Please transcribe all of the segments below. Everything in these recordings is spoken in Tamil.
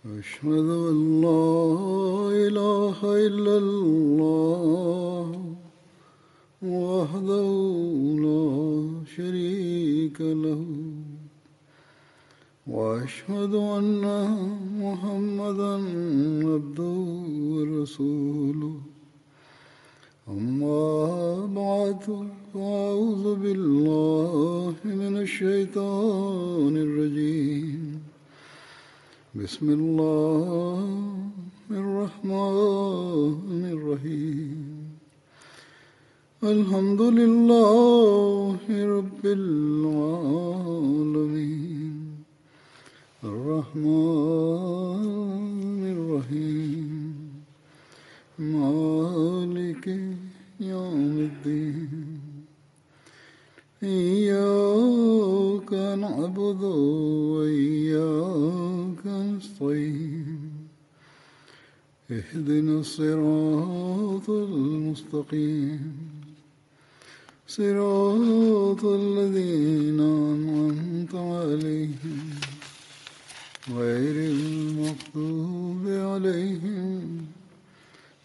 أشهد أن لا إله إلا الله وحده لا شريك له وأشهد أن محمدا عبده ورسوله أما بعد أعوذ بالله من الشيطان الرجيم بسم الله الرحمن الرحيم الحمد لله رب العالمين الرحمن الرحيم مالك يوم الدين إياك نعبد وإياك نستعين اهدنا الصراط المستقيم صراط الذين أنعمت عليهم غير المغضوب عليهم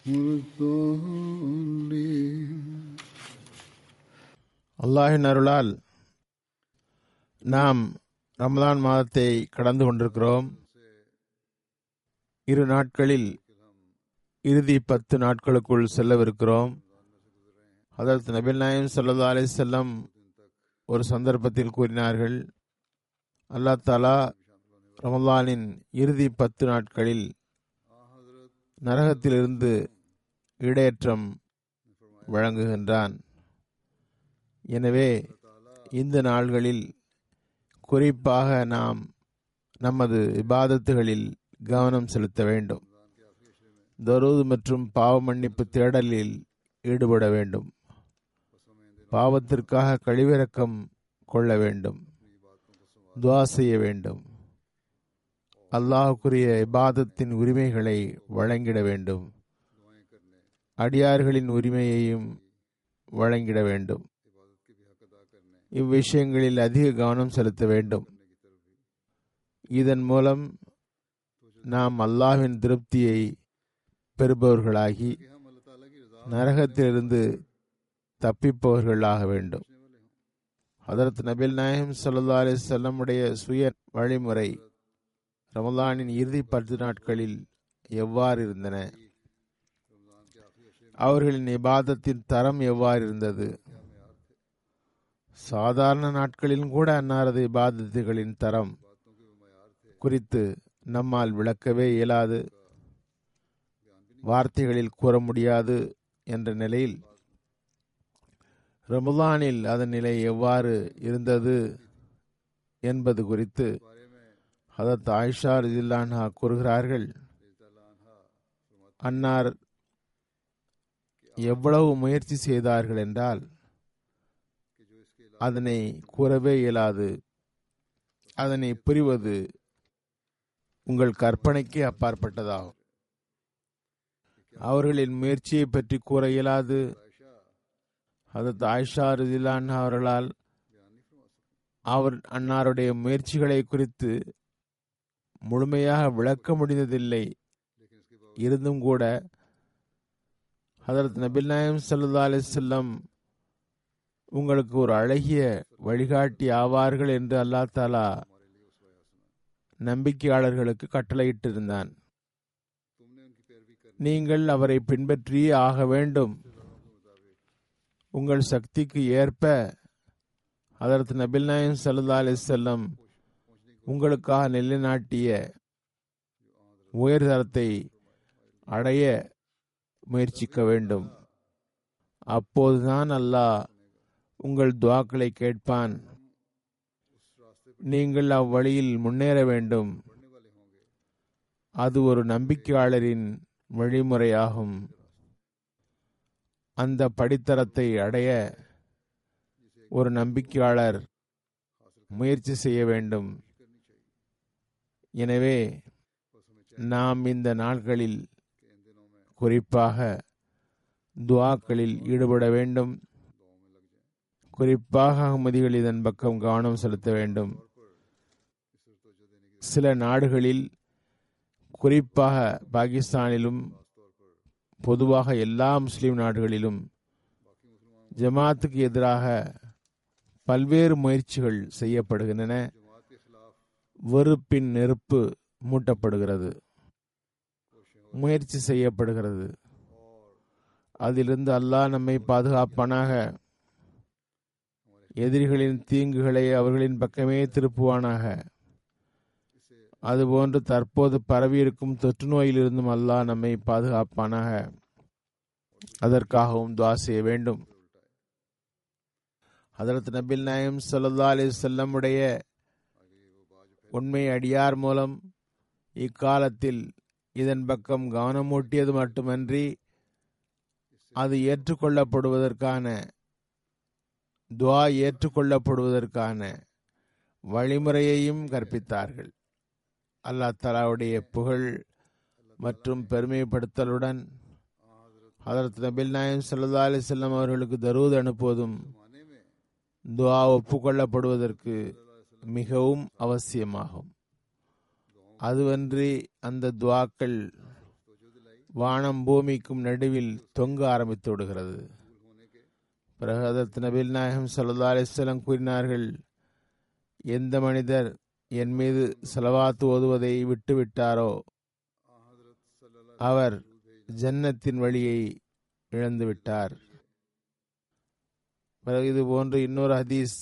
ولا الضالين. அல்லாஹின் அருளால் நாம் ரமலான் மாதத்தை கடந்து கொண்டிருக்கிறோம். இரு நாட்களில் இறுதி 10 நாட்களுக்குள் செல்லவிருக்கிறோம். ஹதரத் நபிகள் நாயகம் ஸல்லல்லாஹு அலைஹி வஸல்லம் ஒரு சந்தர்ப்பத்தில் கூறினார்கள், அல்லாஹ் தஆலா ரமலானின் இறுதி 10 நாட்களில் நரகத்திலிருந்து இடையேற்றம் வழங்குகின்றான். எனவே இந்த நாள்களில் குறிப்பாக நாம் நமது இபாதத்துகளில் கவனம் செலுத்த வேண்டும். தரூது மற்றும் பாவ மன்னிப்பு தேடலில் ஈடுபட வேண்டும். பாவத்திற்காக கழிவிறக்கம் கொள்ள வேண்டும். துஆ செய்ய வேண்டும். அல்லாஹ்வுக்குரிய இபாதத்தின் உரிமைகளை வழங்கிட வேண்டும். அடியார்களின் உரிமையையும் வழங்கிட வேண்டும். இவ்விஷயங்களில் அதிக கவனம் செலுத்த வேண்டும். இதன் மூலம் நாம் அல்லாஹ்வின் திருப்தியை பெறுபவர்களாகி நரகத்திலிருந்து தப்பிப்பவர்களாக வேண்டும். ஹதரத் நபிகள் நாயகம் ஸல்லல்லாஹு அலைஹி வஸல்லம் உடைய சுய வழிமுறை ரமலானின் இறுதி 10 நாட்களில் எவ்வாறு இருந்தன, அவர்களின் இபாதத்தின் தரம் எவ்வாறு இருந்தது? சாதாரண நாட்களிலும் கூட அன்னாரது இபாதத்துகளின் தரம் குறித்து நம்மால் விளக்கவே இயலாது, வார்த்தைகளில் கூற முடியாது என்ற நிலையில் ரமலானில் அதன் நிலை எவ்வாறு இருந்தது என்பது குறித்து ஹதரத் ஆயிஷா ரலியல்லாஹு அன்ஹா கூறுகிறார்கள், அன்னார் எவ்வளவு முயற்சி செய்தார்கள் என்றால் அதனை கூறவே இயலாது. அதனை புரிவது உங்கள் கற்பனைக்கு அப்பாற்பட்டதாகும். அவர்களின் முயற்சியை பற்றி கூற இயலாது. ஹதரத் ஆயிஷா ரலியல்லாஹு அன்ஹா அவர்களால் அன்னாருடைய முயற்சிகளை குறித்து முழுமையாக விளக்க முடிந்ததில்லை. இருந்தும் கூட ஹதரத் நபிகள் நாயகம் ஸல்லல்லாஹு அலைஹி வஸல்லம் உங்களுக்கு ஒரு அழகிய வழிகாட்டி ஆவார்கள் என்று அல்லாஹ் தஆலா நம்பிக்கையாளர்களுக்கு கட்டளையிட்டிருந்தான். நீங்கள் அவரை பின்பற்றியே ஆக வேண்டும். உங்கள் சக்திக்கு ஏற்ப ஹதரத் நபிகள் நாயகம் ஸல்லல்லாஹு அலைஹி வஸல்லம் உங்களுக்காக நிலைநாட்டிய உயர்தரத்தை அடைய முயற்சிக்க வேண்டும். அப்போதுதான் அல்லாஹ் உங்கள் துஆக்களை கேட்பான். நீங்கள் அவ்வழியில் முன்னேற வேண்டும். அது ஒரு நம்பிக்கையாளரின் வழிமுறையாகும். அந்த படித்தரத்தை அடைய ஒரு நம்பிக்கையாளர் முயற்சி செய்ய வேண்டும். எனவே நாம் இந்த நாட்களில் குறிப்பாக துஆக்களில் ஈடுபட வேண்டும். குறிப்பாக அகமதிகள் இதன் பக்கம் கவனம் செலுத்த வேண்டும். சில நாடுகளில் குறிப்பாக பாகிஸ்தானிலும் பொதுவாக எல்லா முஸ்லீம் நாடுகளிலும் ஜமாத்துக்கு எதிராக பல்வேறு முயற்சிகள் செய்யப்படுகின்றன. வெறுப்பின் நெருப்பு மூட்டப்படுகிறது, முயற்சி செய்யப்படுகிறது. அதிலிருந்து அல்லாஹ் நம்மை பாதுகாப்பானாக. எதிரிகளின் தீங்குகளை அவர்களின் பக்கமே திருப்புவானாக. அதுபோன்று தற்போது பரவியிருக்கும் தொற்று நோயிலிருந்தும் அல்லாஹ் நம்மை பாதுகாப்பானாக. அதற்காகவும் துஆ செய்ய வேண்டும். ஹதரத் நபில் நாயம் ஸல்லல்லாஹு அலைஹி வஸல்லம் உடைய உண்மை அடியார் மூலம் இக்காலத்தில் இதன் பக்கம் கவனமூட்டியது மட்டுமன்றி அது ஏற்றுக்கொள்ளப்படுவதற்கான துஆ ஏற்றுக்கொள்ளப்படுவதற்கான வழிமுறையையும் கற்பித்தார்கள். அல்லாஹ் தஆலாவுடைய புகழ் மற்றும் பெருமைப்படுத்தலுடன் ஹதரத் நபில் நாயம் ஸல்லல்லாஹு அலைஹி வஸல்லம் அவர்களுக்கு தரூத் அனுப்புவதும் துஆ ஒப்புக்கொள்ளப்படுவதற்கு மிகவும் அவசியமாகும். அதுவன்றி அந்த துஆக்கள் வானம் பூமிக்கும் நடுவில் தொங்க ஆரம்பித்து விடுகிறது. பிறகு ஹதரத் நபில் நாயம் ஸல்லல்லாஹு அலைஹி வஸல்லம் கூறினார்கள், எந்த மனிதர் என் மீது ஸலவாத் ஓதுவதை விட்டுவிட்டாரோ அவர் ஜன்னத்தின் வழியை இழந்துவிட்டார். பிறகு இது போன்று இன்னொரு ஹதீஸ்,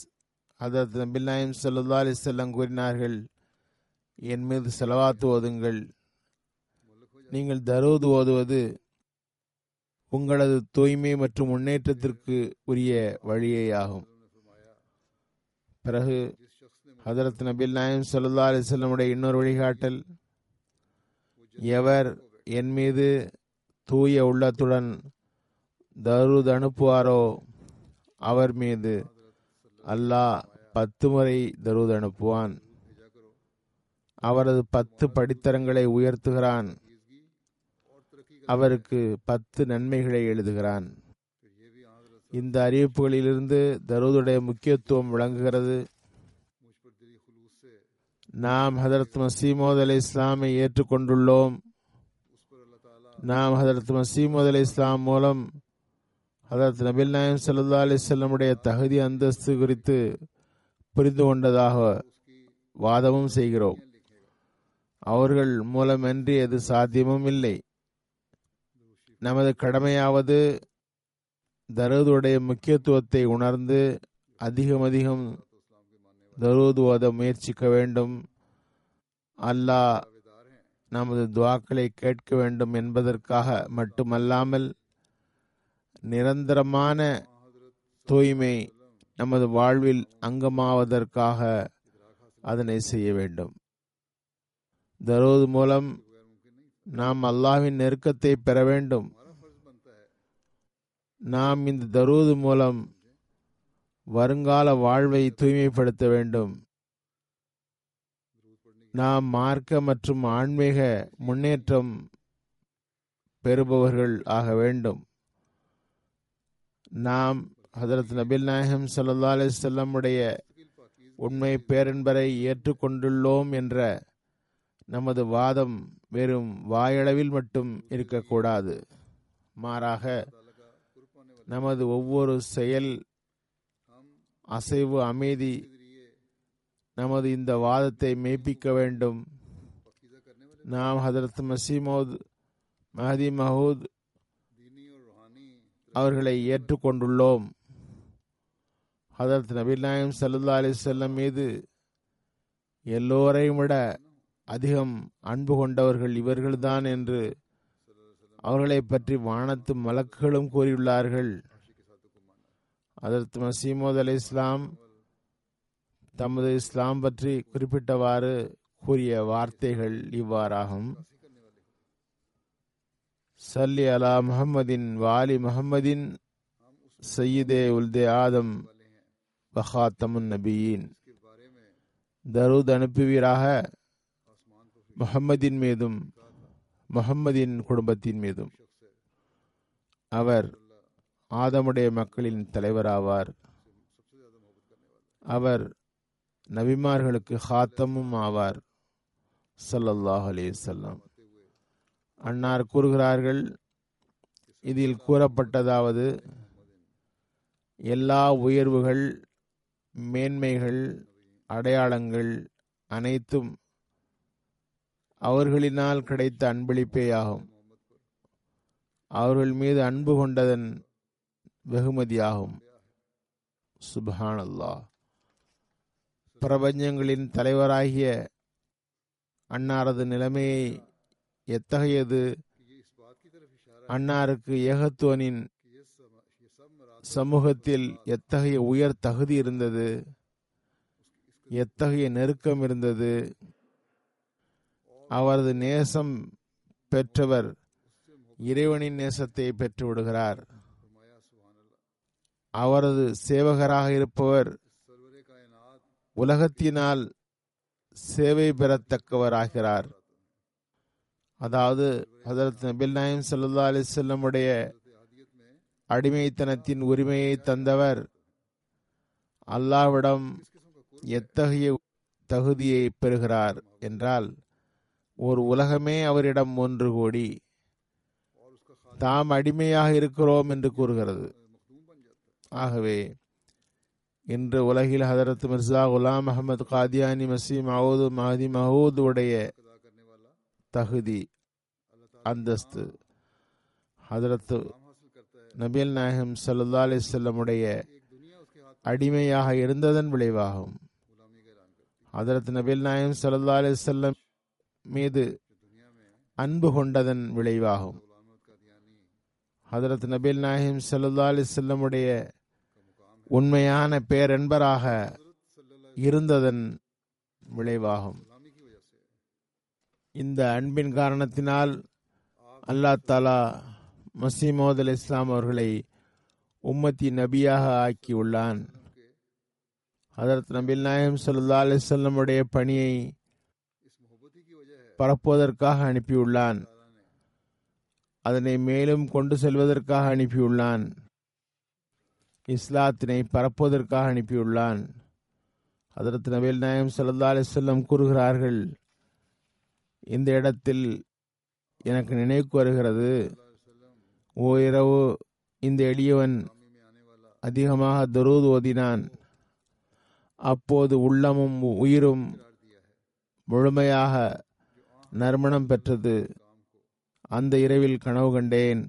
ஹதரத் நபில் நாயம் ஸல்லல்லாஹு அலைஹி வஸல்லம் கூறினார்கள், என் மீது ஸலவாத் ஓதுங்கள், நீங்கள் தரூத் ஓதுவது உங்களது தூய்மை மற்றும் முன்னேற்றத்திற்கு உரிய வழியேயாகும். பிறகு ஹதரத் நபில் நாயம் ஸல்லல்லாஹு அலைஹி வஸல்லமுடைய இன்னொரு வழிகாட்டல், எவர் என் மீது தூய உள்ளத்துடன் தரூத் அனுப்புவாரோ அவர் மீது அல்லாஹ் 10 முறை தரூத் அனுப்புவான், அவரது 10 படித்தரங்களை உயர்த்துகிறான், அவருக்கு 10 நன்மைகளை எழுதுகிறான். இந்த அறிவிப்புகளிலிருந்து தரூதுடைய முக்கியத்துவம் விளங்குகிறது. நாம் ஹதரத் மசீமோத் அலை இஸ்லாமை ஏற்றுக்கொண்டுள்ளோம். நாம் ஹதரத் மசீமோத் அலை இஸ்லாம் மூலம் ஹதரத் நபில் நாயம் ஸல்லல்லாஹு அலைஹி வஸல்லமுடைய தகுதி அந்தஸ்து குறித்து புரிந்து கொண்டதாக வாதமும் செய்கிறோம். அவர்கள் மூலமன்றி அது சாத்தியமும் இல்லை. நமது கடமையாவது தரூதுடைய முக்கியத்துவத்தை உணர்ந்து அதிகம் தரூது ஓத முயற்சிக்க வேண்டும். அல்லாஹ் நமது துஆக்களை கேட்க வேண்டும் என்பதற்காக மட்டுமல்லாமல் நிரந்தரமான தூய்மை நமது வாழ்வில் அங்கமாவதற்காக அதனை செய்ய வேண்டும். தரூது மூலம் நாம் அல்லாஹ்வின் நெருக்கத்தை பெற வேண்டும். நாம் இந்த தரூது மூலம் வருங்கால வாழ்வை தூய்மைப்படுத்த வேண்டும். நாம் மார்க்க மற்றும் ஆன்மீக முன்னேற்றம் பெறுபவர்கள் ஆக வேண்டும். நாம் ஹதரத் நபில் நாயம் ஸல்லல்லாஹு அலைஹி வஸல்லம் உடைய உண்மை பேரன்பரை ஏற்றுக்கொண்டுள்ளோம் என்ற நமது வாதம் வெறும் வாயளவில் மட்டும் இருக்கக்கூடாது. மாறாக நமது ஒவ்வொரு செயல் அசைவு அமைதி நமது இந்த வாதத்தை மெய்ப்பிக்க வேண்டும். நாம் ஹதரத் மஹதி மஹூத் அவர்களை ஏற்றுக்கொண்டுள்ளோம். ஹதரத் நபில் நாயம் ஸல்லல்லாஹு அலைஹி வஸல்லம் மீது எல்லோரையும் விட அதிகம் அன்பு கொண்டவர்கள் இவர்கள்தான் என்று அவர்களை பற்றி வானத்து மலக்குகளும் கூறியுள்ளார்கள். ஹதரத் மசீமோத் அலை இஸ்லாம் தமது இஸ்லாம் பற்றி குறிப்பிட்டவாறு கூறிய வார்த்தைகள் இவ்வாறாகும்: சல்லி அலா முஹம்மதின் வாலி முஹம்மதின் சையிதே உல்தே ஆதம் வஹாத்தமுன் நபியின். தரூத் அனுப்புவீராக முஹம்மதின் மீதும் முஹம்மதின் குடும்பத்தின் மீதும், அவர் ஆதமுடைய மக்களின் தலைவராவார், அவர் நபிமார்களுக்கு ஹாத்தமும் ஆவார், ஸல்லல்லாஹு அலைஹி வஸல்லம். அன்னார் கூறுகிறார்கள், இதில் கூறப்பட்டதாவது எல்லா உயர்வுகள், மேன்மைகள், அடையாளங்கள் அனைத்தும் அவர்களினால் கிடைத்த அன்பளிப்பேயாகும், அவர்கள் மீது அன்பு கொண்டதன் வெகுமதியாகும். சுப்ஹானல்லாஹ். பிரபஞ்சங்களின் தலைவராகிய அன்னாரது நிலைமையை எத்தகையது, அன்னாருக்கு ஏகத்துவனின் சமூகத்தில் எத்தகைய உயர் தகுதி இருந்தது, எத்தகைய நெருக்கம் இருந்தது, அவரது நேசம் பெற்றவர் இறைவனின் நேசத்தை பெற்று விடுகிறார், அவரது சேவகராக இருப்பவர் உலகத்தினால் சேவை பெறத்தக்கவராகிறார். அதாவது ஹதரத் நபில் நாயம் ஸல்லல்லாஹு அலைஹி வஸல்லம் உடைய அடிமைத்தனத்தின் உரிமையை தந்தவர் அல்லாஹ்விடம் எத்தகைய தகுதியை பெறுகிறார் என்றால், ஒரு உலகமே அவரிடம் ஒன்று கூடி தாம் அடிமையாக இருக்கிறோம் என்று கூறுகிறது. ஆகவே இன்று உலகில் ஹதரத் மிர்சா குலாம் அஹமது காதியானி மசி மஹூது மஹதி மஹூது உடைய தகுதி, அந்தஸ்து, ஹதரத் நபில் நாயகம் ஸல்லல்லாஹு அலைஹி வஸல்லம் உடைய அடிமையாக இருந்ததன் விளைவாகும். ஹதரத் நபில் நாயகம் ஸல்லல்லாஹு அலைஹி வஸல்லம் மீது அன்பு கொண்டதன் விளைவாகும். ஹதரத் நபில் நாயகம் ஸல்லல்லாஹு அலைஹி வஸல்லம் உடைய உண்மையான பேரன்பராக இருந்ததன் விளைவாகும். இந்த அன்பின் காரணத்தினால் அல்லாஹ் தாலா மஸீஹ் மவ்ஊத் அலைஹிஸ்ஸலாம் அவர்களை உம்மத்தி நபியாக ஆக்கியுள்ளான். ஹதரத் நபில் நாயகம் ஸல்லல்லாஹு அலைஹி வஸல்லம் உடைய பணியை பரப்புவதற்காக அனுப்பியுள்ளான், அதனை மேலும் கொண்டு செல்வதற்காக அனுப்பியுள்ளான், இஸ்லாத்தினை பரப்புவதற்காக அனுப்பியுள்ளான். ஹதரத் நபில் நாயம் ஸல்லல்லாஹு அலைஹி வஸல்லம் கூறுகிறார்கள், இந்த இடத்தில் எனக்கு நினைவுக்கு வருகிறது, ஓ இரவு இந்த எளியவன் அதிகமாக துரூத் ஓதினான், அப்போது உள்ளமும் உயிரும் முழுமையாக நறுமணம் பெற்றது. அந்த இரவில் கனவு கண்டேன்,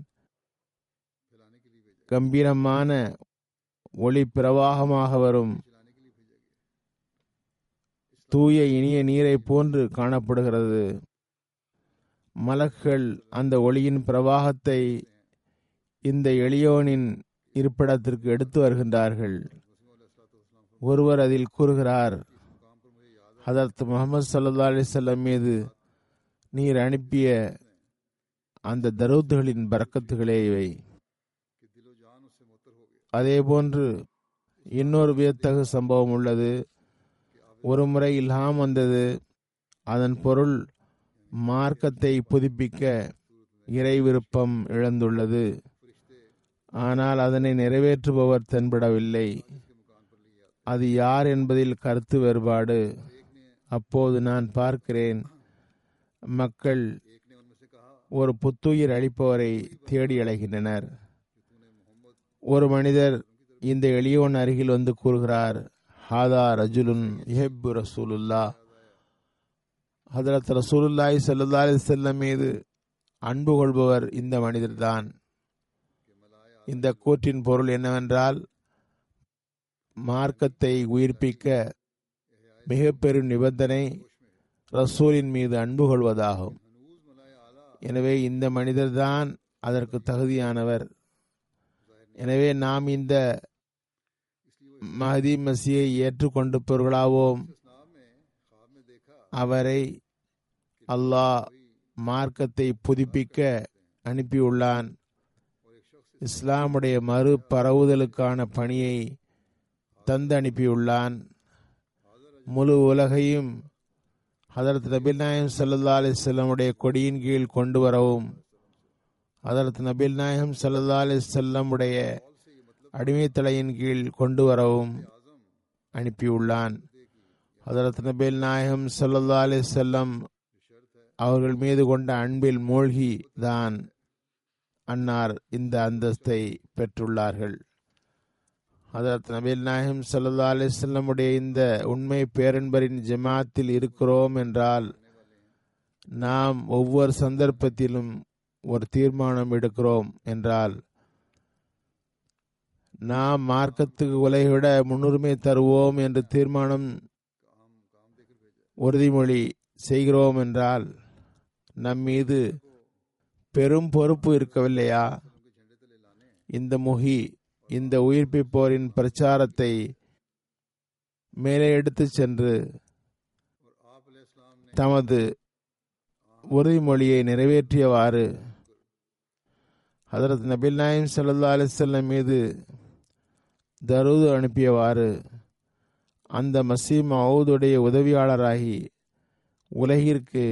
கம்பீரமான ஒளி பிரவாகமாக வரும் தூய இனிய நீரை போன்று காணப்படுகிறது. மலக்குகள் அந்த ஒளியின் பிரவாகத்தை இந்த எளியோனின் இருப்பிடத்திற்கு எடுத்து வருகின்றார்கள். ஒருவர் அதில் கூறுகிறார், ஹதரத் முஹம்மது ஸல்லல்லாஹு அலைஹி வஸல்லம் மீது நீர் அனுப்பிய அந்த தரூத்களின் பரக்கத்துகளே இவை. அதேபோன்று இன்னொரு வியத்தகு சம்பவம் உள்ளது. ஒரு முறை இல்ஹாம் வந்தது, அதன் பொருள் மார்க்கத்தை புதுப்பிக்க இறை விருப்பம் இழந்துள்ளது, ஆனால் அதனை நிறைவேற்றுபவர் தென்படவில்லை, அது யார் என்பதில் கருத்து வேறுபாடு. அப்போது நான் பார்க்கிறேன், மக்கள் ஒரு புத்துயிர் அளிப்பவரை தேடி அழைகின்றனர். ஒரு மனிதர் இந்த எளியோன் அருகில் வந்து கூறுகிறார், ஹாதா ரஜுலுன் யுஹிப்பு ரசூலுல்லா, ஹதரத் ரசூலுல்லாஹி ஸல்லல்லாஹு அலைஹி வஸல்லம் மீது அன்பு கொள்பவர் இந்த மனிதர்தான். இந்த கூற்றின் பொருள் என்னவென்றால், மார்க்கத்தை உயிர்ப்பிக்க மிக பெரும் நிபந்தனை ரசூலின் மீது அன்பு கொள்வதாகும். எனவே இந்த மனிதர்தான் அதற்கு தகுதியானவர். எனவே நாம் இந்த மஹதி மஸீயை ஏற்றுக்கொண்டிருப்பவர்களாவோம். அவரை அல்லாஹ் மார்க்கத்தை புதுப்பிக்க அனுப்பியுள்ளான், இஸ்லாமுடைய மறு பரவுதலுக்கான பணியை தந்து அனுப்பியுள்ளான். முழு உலகையும் ஹதரத் நபில் நாயம் ஸல்லல்லாஹு அலைஹி வஸல்லம் உடைய கொடியின் கீழ் கொண்டு வரவும், ஹதரத் நபில் நாயம் ஸல்லல்லாஹு அலைஹி வஸல்லம் உடைய அடிமைத்தலையின் கீழ் கொண்டு வரவும் அனுப்பியுள்ளான். ஹதரத் நபில் நாயம் ஸல்லல்லாஹு அலைஹி வஸல்லம் அவர்கள் மீது கொண்ட அன்பில் மூழ்கி தான் அன்னார் இந்த அந்தஸ்தை பெற்றுள்ளார்கள். ஹதரத் நபிகள் நாயகம் ஸல்லல்லாஹு அலைஹி வஸல்லம் உடைய இந்த உண்மை பேரன்பரின் ஜமாத்தில் இருக்கிறோம் என்றால் நாம் ஒவ்வொரு சந்தர்ப்பத்திலும் ஒரு தீர்மானம் எடுக்கிறோம் என்றால் நாம் மார்க்கத்துக்கு உலகிட முன்னுரிமை தருவோம் என்று தீர்மானம் உறுதிமொழி செய்கிறோம் என்றால் நம்மீது பெரும் பொறுப்பு இருக்கவில்லையா? இந்த முகி இந்த உயிர்ப்பிப்போரின் பிரச்சாரத்தை மேலே எடுத்து சென்று தமது உறுதிமொழியை நிறைவேற்றியவாறு ஹதரத் நபிகள் நாயகம் ஸல்லல்லாஹு அலைஹி வஸல்லம் மீது தரூது அனுப்பியவாறு அந்த மசீஹ் மவ்ஊதுடைய உதவியாளராகி உலகிற்கு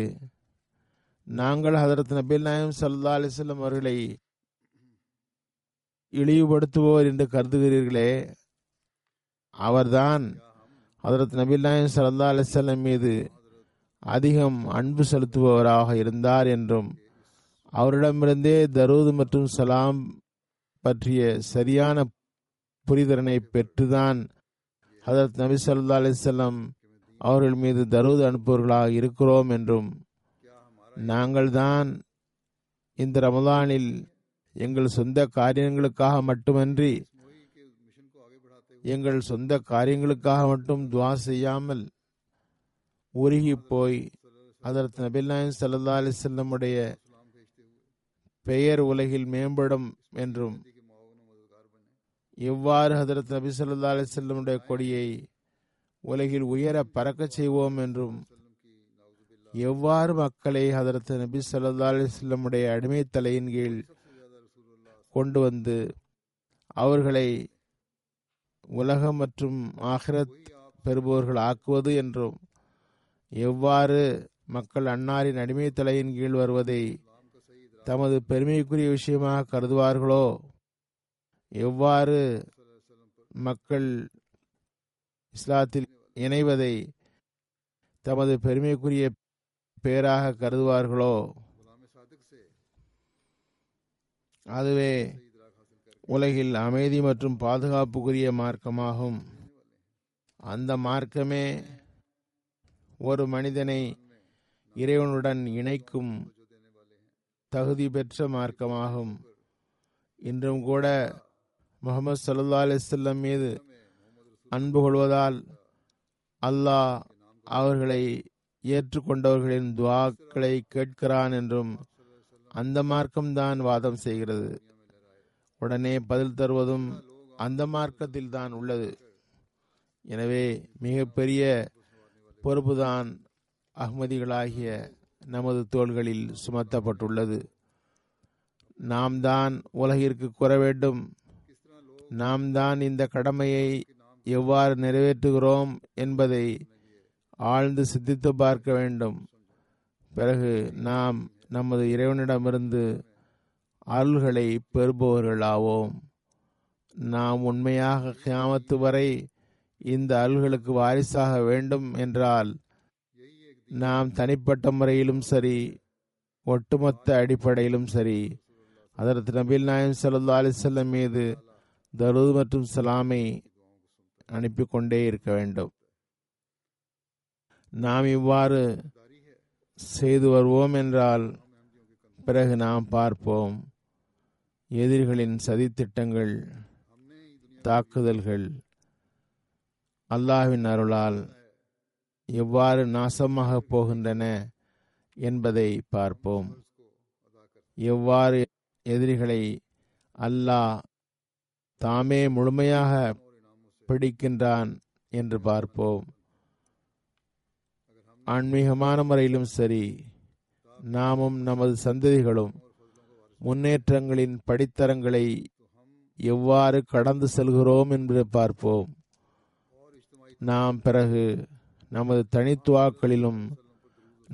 நாங்கள் ஹதரத் நபிகள் நாயகம் ஸல்லல்லாஹு அலைஹி வஸல்லம் அவர்களை இழிவுபடுத்துவோர் என்று கருதுகிறீர்களே, அவர்தான் ஹதரத் நபிகள் நாயகம் ஸல்லல்லாஹு அலைஹி வஸல்லம் மீது அதிகம் அன்பு செலுத்துபவராக இருந்தார் என்றும் அவரிடமிருந்தே தரூது மற்றும் சலாம் பற்றிய சரியான புரிதலனை பெற்றுதான் ஹதரத் நபி ஸல்லல்லாஹு அலைஹி வஸல்லம் அவர்கள் மீது தரூது அனுப்புவர்களாக இருக்கிறோம் என்றும் நாங்கள் தான் இந்த ரமலானில் எங்கள் சொந்த காரியங்களுக்காக மட்டுமன்றி எங்கள் சொந்த காரியங்களுக்காக மட்டும் துவா செய்யாமல் உருகி போய் ஹதரத் நபிகள் நாயகம் ஸல்லல்லாஹு அலைஹி வஸல்லம் உடைய பெயர் உலகில் மேம்படும் என்றும் எவ்வாறு ஹதரத் நபி ஸல்லல்லாஹு அலைஹி வஸல்லம் உடைய கொடியை உலகில் உயர பறக்க செய்வோம் என்றும் எவ்வாறு மக்களை ஹதரத் நபி ஸல்லல்லாஹு அலைஹி வஸல்லம் உடைய அடிமை தலையின் கீழ் கொண்டு வந்து அவர்களை உலகம் மற்றும் ஆகிரத் பெறுபவர்கள் ஆக்குவது என்றும் எவ்வாறு மக்கள் அன்னாரின் அடிமை தலையின் கீழ் வருவதை தமது பெருமைக்குரிய விஷயமாக கருதுவார்களோ, எவ்வாறு மக்கள் இஸ்லாத்தில் இணைவதை தமது பெருமைக்குரிய பேராக கருதுவார்களோ, அதுவே உலகில் அமைதி மற்றும் பாதுகாப்புக்குரிய மார்க்கமாகும். அந்த மார்க்கமே ஒரு மனிதனை இறைவனுடன் இணைக்கும் தகுதி பெற்ற மார்க்கமாகும். இன்றும் கூட முஹம்மது ஸல்லல்லாஹு அலைஹி வஸல்லம் மீது அன்பு கொள்வதால் அல்லாஹ் அவர்களை ஏற்றுக்கொண்டவர்களின் துஆக்களை கேட்கிறான் என்றும் அந்த மார்க்கம்தான் வாதம் செய்கிறது. உடனே பதில் தருவதும் அந்த மார்க்கத்தில் தான் உள்ளது. எனவே மிகப்பெரிய பொறுப்புதான் அஹ்மதிகளாகிய நமது தோள்களில் சுமத்தப்பட்டுள்ளது. நாம் தான் உலகிற்கு கூற வேண்டும், நாம் தான் இந்த கடமையை எவ்வாறு நிறைவேற்றுகிறோம் என்பதை ஆழ்ந்து சிந்தித்து பார்க்க வேண்டும். பிறகு நாம் நமது இறைவனிடமிருந்து அருள்களை பெறுபவர்களாவோம். நாம் உண்மையாக கியாமத்து வரை இந்த அருள்களுக்கு வாரிசாக வேண்டும் என்றால் நாம் தனிப்பட்ட முறையிலும் சரி ஒட்டுமொத்த அடிப்படையிலும் சரி ஹதரத் நபிகள் நாயகம் ஸல்லல்லாஹு அலைஹி வஸல்லம் மீது தரூத் மற்றும் சலாமை அனுப்பி கொண்டே இருக்க வேண்டும். நாம் இவ்வாறு செய்து வருவோம் என்றால் பிறகு நாம் பார்ப்போம் எதிரிகளின் சதித்திட்டங்கள் தாக்குதல்கள் அல்லாஹ்வின் அருளால் எவ்வாறு நாசமாக போகின்றன என்பதை பார்ப்போம். எவ்வாறு எதிரிகளை அல்லாஹ் தாமே முழுமையாக பிடிக்கின்றான் என்று பார்ப்போம். ஆன்மீகமான முறையிலும் சரி நாமும் நமது சந்ததிகளும் முன்னேற்றங்களின் படித்தரங்களை எவ்வாறு கடந்து செல்கிறோம் என்று பார்ப்போம். நாம் பிறகு நமது தனித்துவாக்களிலும்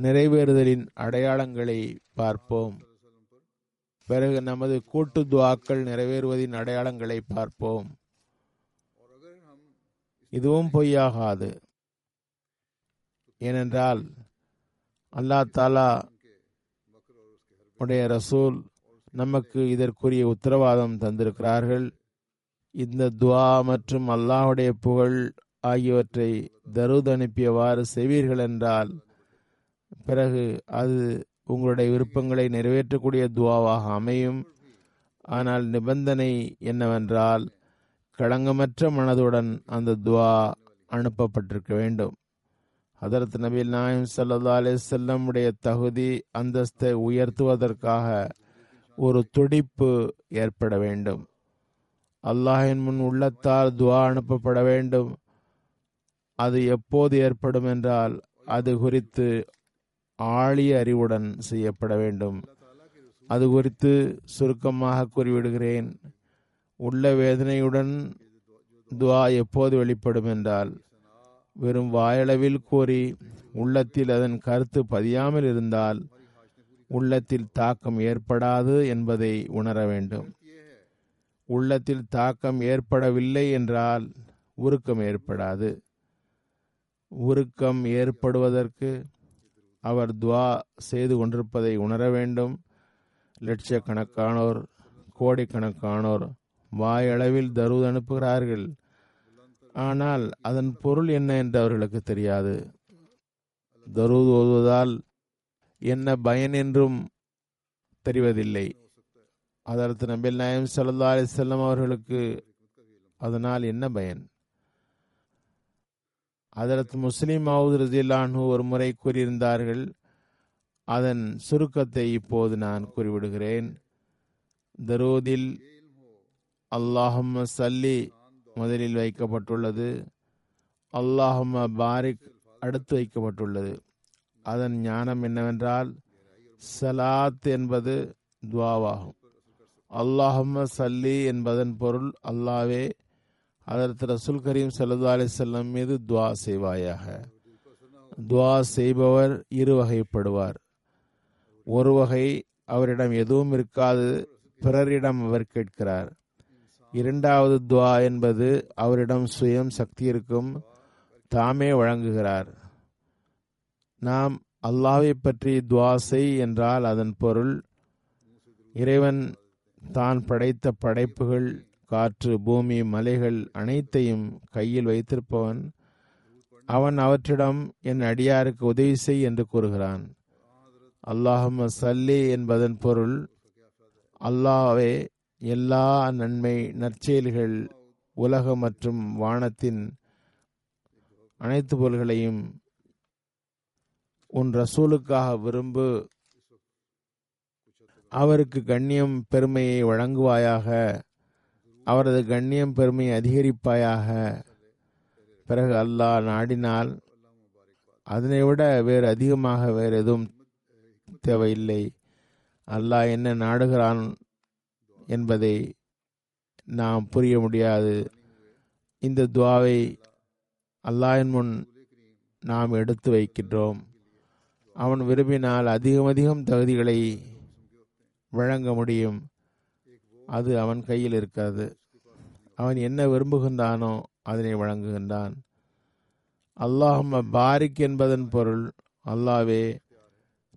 நிறைவேறுதலின் அடையாளங்களை பார்ப்போம். பிறகு நமது கூட்டு துவாக்கள் நிறைவேறுவதின் அடையாளங்களை பார்ப்போம். இதுவும் பொய்யாகாது. ஏனென்றால் அல்லாஹ் தஆலா உடைய ரசூல் நமக்கு இதற்குரிய உத்தரவாதம் தந்திருக்கிறார்கள். இந்த துவா மற்றும் அல்லாஹுடைய புகழ் ஆகியவற்றை தரூத் அனுப்பியவாறு செய்வீர்கள் என்றால் பிறகு அது உங்களுடைய விருப்பங்களை நிறைவேற்றக்கூடிய துவாவாக அமையும். ஆனால் நிபந்தனை என்னவென்றால் களங்கமற்ற மனதுடன் அந்த துவா அனுப்பப்பட்டிருக்க வேண்டும். ஹதரத் நபி நாயம் ஸல்லல்லாஹு அலைஹி வஸல்லம் உடைய தகுதி அந்தஸ்தை உயர்த்துவதற்காக ஒரு துடிப்பு ஏற்பட வேண்டும். அல்லாஹின் முன் உள்ளத்தால் துவா அனுப்பப்பட வேண்டும். அது எப்போது ஏற்படும் என்றால் அது குறித்து ஆழிய அறிவுடன் செய்யப்பட வேண்டும். அது குறித்து சுருக்கமாக கூறிவிடுகிறேன். உள்ள வேதனையுடன் துவா எப்போது வெளிப்படும் என்றால் வெறும் வாயளவில் கூறி உள்ளத்தில் அதன் கருத்து பதியாமல் இருந்தால் உள்ளத்தில் தாக்கம் ஏற்படாது என்பதை உணர வேண்டும். உள்ளத்தில் தாக்கம் ஏற்படவில்லை என்றால் உருக்கம் ஏற்படாது. உருக்கம் ஏற்படுவதற்கு அவர் துவா செய்து கொண்டிருப்பதை உணர வேண்டும். லட்சக்கணக்கானோர் கோடிக்கணக்கானோர் வாயளவில் தரூத் அனுப்புகிறார்கள், ஆனால் அதன் பொருள் என்ன என்று அவர்களுக்கு தெரியாது. தரூத் ஓதுவதால் என்ன பயன் என்றும் தெரிவதில்லை. அதற்கு நபி நாயம் ஸல்லல்லாஹு அலைஹி வஸல்லம் அவர்களுக்கு அதனால் என்ன பயன்? அதற்கு முஸ்லிம் மவ்ஊத் ரலியல்லாஹு அன்ஹு ஒரு முறை கூறியிருந்தார்கள். அதன் சுருக்கத்தை இப்போது நான் கூறிவிடுகிறேன். தரூதில் அல்லாஹும்ம ஸல்லி முதலில் வைக்கப்பட்டுள்ளது, அல்லாஹும்ம பாரிக் அடுத்து வைக்கப்பட்டுள்ளது. அதன் ஞானம் என்னவென்றால் சலாத் என்பது துவாவாகும். அல்லாஹும்ம சல்லி என்பதன் பொருள் அல்லாவே அதற்கு ரசூல் கரீம் ஸல்லல்லாஹு அலைஹி வஸல்லம் மீது துவா செய்வாயாக. துவா செய்பவர் இரு வகைப்படுவார். ஒரு வகை அவரிடம் எதுவும் இருக்காது, பிறரிடம் அவர் கேட்கிறார். இரண்டாவது துவா என்பது அவரிடம் சுயம் சக்தி இருக்கும், தாமே வழங்குகிறார். நாம் அல்லாஹ்வை பற்றி துவா செய் என்றால் அதன் பொருள் இறைவன் தான் படைத்த படைப்புகள், காற்று, பூமி, மலைகள் அனைத்தையும் கையில் வைத்திருப்பவன். அவன் அவற்றிடம் என் அடியாருக்கு உதவி செய் என்று கூறுகிறான். அல்லாஹும்ம சல்லி என்பதன் பொருள் அல்லாஹ்வே எல்லா நன்மை நற்செயல்கள், உலக மற்றும் வானத்தின் அனைத்து பொருள்களையும் உன் ரசூலுக்காக விரும்பு, அவருக்கு கண்ணியம் பெருமையை வழங்குவாயாக, அவரது கண்ணியம் பெருமையை அதிகரிப்பாயாக. பிறகு அல்லாஹ் நாடினால் அதனை விட வேறு அதிகமாக வேறு எதுவும் தேவையில்லை. அல்லாஹ் என்ன நாடுகிறான் என்பதை நாம் புரிய முடியாது. இந்த துவாவை அல்லாஹ்வின் முன் நாம் எடுத்து வைக்கின்றோம். அவன் விரும்பினால் அதிகம் தகுதிகளை வழங்க முடியும். அது அவன் கையில் இருக்கிறது. அவன் என்ன விரும்புகின்றானோ அதனை வழங்குகின்றான். அல்லாஹும்ம பாரிக் என்பதன் பொருள் அல்லாவே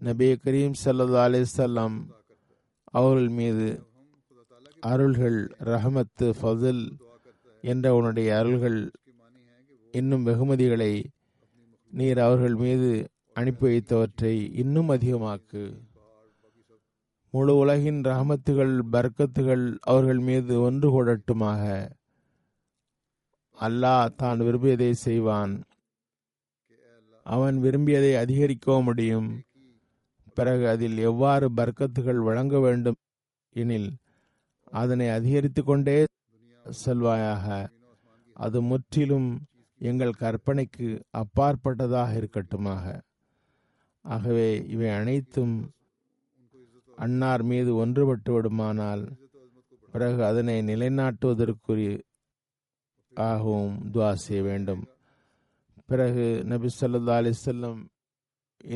நபி கரீம் ஸல்லல்லாஹு அலைஹி வஸல்லம் அவர்கள் மீது அருள்கள், ரஹமத்து, ஃபதில் என்ற உன்னுடைய அருள்கள் இன்னும் வெகுமதிகளை நீர் அவர்கள் மீது அனுப்பி வைத்தவற்றை இன்னும் அதிகமாக்கு. முழு உலகின் ரஹமத்துகள், பர்க்கத்துகள் அவர்கள் மீது ஒன்று கூடட்டுமாக. அல்லாஹ் தான் விரும்பியதை செய்வான். அவன் விரும்பியதை அதிகரிக்கவும் முடியும். பிறகு அதில் எவ்வாறு பர்க்கத்துகள் வழங்க வேண்டும் எனில் அதனை அதிகரித்து கொண்டே செல்வாயாக. அது முற்றிலும் எங்கள் கற்பனைக்கு அப்பாற்பட்டதாக இருக்கட்டுமாக. ஆகவே இவை அனைத்தும் அன்னார் மீது ஒன்றுபட்டு விடுமானால் பிறகு அதனை நிலைநாட்டுவதற்குரிய ஆகவும் துவா செய்ய வேண்டும். பிறகு நபி ஸல்லல்லாஹு அலைஹி வஸல்லம்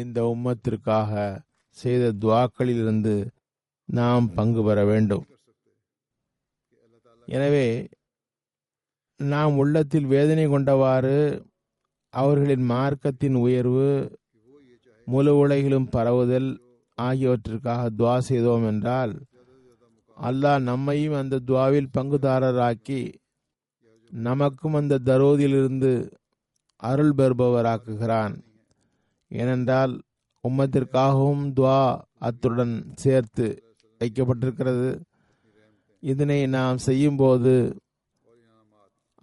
இந்த உம்மத்திற்காக செய்த துவாக்களிலிருந்து நாம் பங்கு பெற வேண்டும். எனவே நாம் உள்ளத்தில் வேதனை கொண்டவாறு அவர்களின் மார்க்கத்தின் உயர்வு, முழு உலகிலும் பரவுதல், ஆகியவற்றிற்காக துவா செய்தோம் என்றால் அல்லாஹ் நம்மையும் அந்த துவாவில் பங்குதாரராக்கி நமக்கும் அந்த தரோதிலிருந்து அருள் பெறுபவராக்குகிறான். ஏனென்றால் உம்மத்திற்காகவும் துவா அத்துடன் சேர்த்து வைக்கப்பட்டிருக்கிறது. இதனை நாம் செய்யும்போது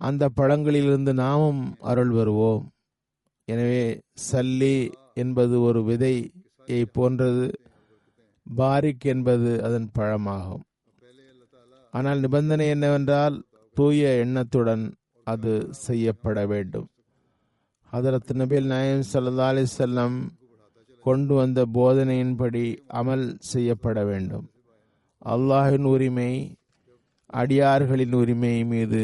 அந்த பழங்களிலிருந்து நாமும் அருள் பெறுவோம். எனவே சல்லி என்பது ஒரு விதையை போன்றது, பாரிக் என்பது அதன் பழமாகும். ஆனால் நிபந்தனை என்னவென்றால் தூய எண்ணத்துடன் அது செய்யப்பட வேண்டும். ஹதரத் நபிகள் நாயகம் ஸல்லல்லாஹு அலைஹி வஸல்லம் கொண்டு வந்த போதனையின்படி அமல் செய்யப்பட வேண்டும். அல்லாஹின் உரிமை, அடியார்களின் உரிமை மீது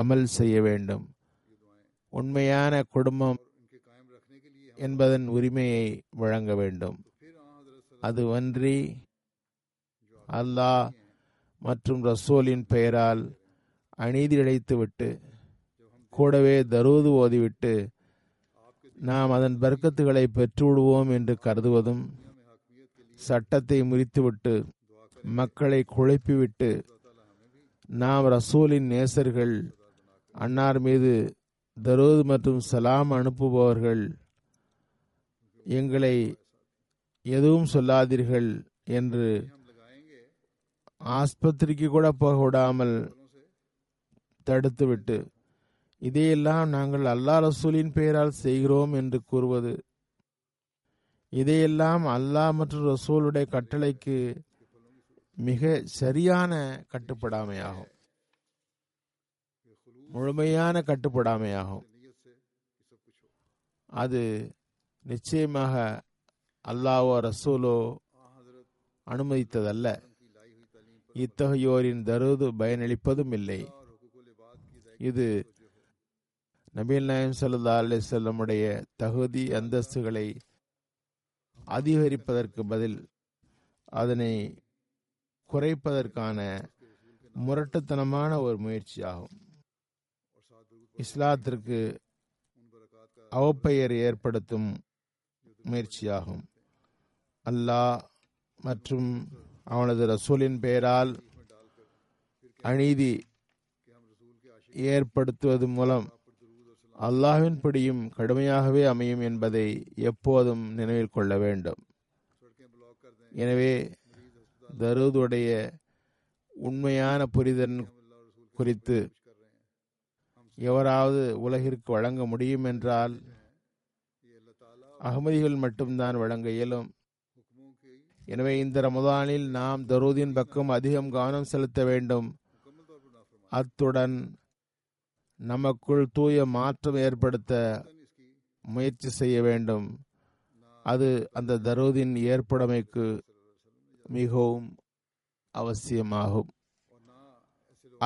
அமல் செய்ய வேண்டும். உண்மையான குடும்பம் என்பதன் உரிமையை வழங்க வேண்டும். அது ஒன்றி அல்லாஹ் மற்றும் ரசூலின் பெயரால் அநீதி இழைத்துவிட்டு கூடவே தரூது ஓதிவிட்டு நாம் அதன் பர்க்கத்துகளை பெற்றுவிடுவோம் என்று கருதுவதும், சட்டத்தை முறித்துவிட்டு மக்களை குழப்பிவிட்டு நாம் ரசூலின் நேசர்கள், அன்னார் மீது தரூது மற்றும் சலாம் அனுப்புபவர்கள், எங்களை எதுவும் சொல்லாதீர்கள் என்று ஆஸ்பத்திரிக்கு கூட போக விடாமல் தடுத்துவிட்டு இதையெல்லாம் நாங்கள் அல்லாஹ் ரசூலின் பெயரால் செய்கிறோம் என்று கூறுவது, இதையெல்லாம் அல்லாஹ் மற்றும் ரசூலுடைய கட்டளைக்கு மிக சரியான கட்டுப்படாமையாகும், முழுமையான கட்டுப்படாமையாகும். அது நிச்சயமாக அல்லாஹோ ரசூலோ அனுமதித்ததல்ல. இத்தகையோரின் தரூது பயனளிப்பதும் இல்லை. இது நபிகள் நாயகம் ஸல்லல்லாஹு அலைஹி வஸல்லம் உடைய தகுதி அந்தஸ்துகளை அதிகரிப்பதற்கு பதில் அதனை குறைப்பதற்கான முரட்டுத்தனமான ஒரு முயற்சியாகும். இஸ்லாத்திற்கு அவப்பெயர் ஏற்படுத்தும் முயற்சியாகும். அல்லாஹ் மற்றும் அவனது ரசூலின் பெயரால் அநீதி ஏற்படுத்துவது மூலம் அல்லாஹ்வின் பிடியும் கடுமையாகவே அமையும் என்பதை எப்போதும் நினைவில் கொள்ள வேண்டும். எனவே தரூதுடைய உண்மையான புரிதல் குறித்து எவராவது உலகிற்கு வழங்க முடியும் என்றால் அகமதிகள் மட்டும்தான் வழங்க இயலும். எனவே இந்த ரமதானில் நாம் தரூதின் பக்கம் அதிகம் கவனம் செலுத்த வேண்டும். அத்துடன் நமக்குள் தூய மாற்றம் ஏற்படுத்த முயற்சி செய்ய வேண்டும். அது அந்த தரூதின் ஏற்புடைமைக்கு மிகவும் அவசியமாகும்.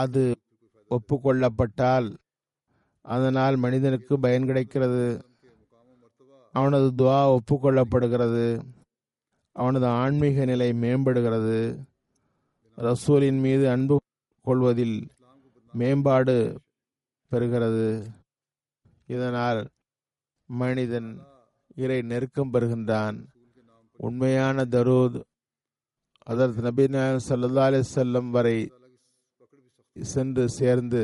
அது ஒப்புக்கொள்ளப்பட்டால் அதனால் மனிதனுக்கு பயன் கிடைக்கிறது, அவனது துவா ஒப்புக்கொள்ளப்படுகிறது, அவனது ஆன்மீக நிலை மேம்படுகிறது, ரசூலின் மீது அன்பு கொள்வதில் மேம்பாடு பெறுகிறது. இதனால் மனிதன் இறை நெருக்கம் பெறுகின்றான். உண்மையான தரூத் ஹதரத் நபி நாயகம் ஸல்லல்லாஹு அலைஹி வஸல்லம் வரை சென்று சேர்ந்து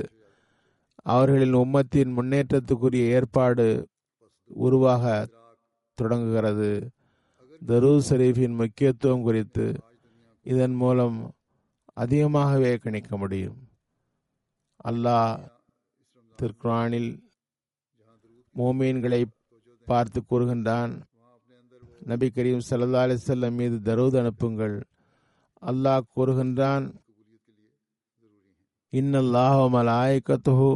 அவர்களின் உம்மத்தின் முன்னேற்றத்துக்குரிய ஏற்பாடு உருவாக தொடங்குகிறது. தரூத் ஷரீஃபின் முக்கியத்துவம் குறித்து இதன் மூலம் அதிகமாகவே கணிக்க முடியும். அல்லாஹ் திருக்குரானில் மோமீன்களை பார்த்து கூறுகின்றான், நபி கரீம் ஸல்லல்லாஹு அலைஹி வஸல்லம் மீது தரூத் அனுப்புங்கள். அல்லாஹ் கூறுகின்றான், இன்னல்லாஹ மலாயிகத்துஹு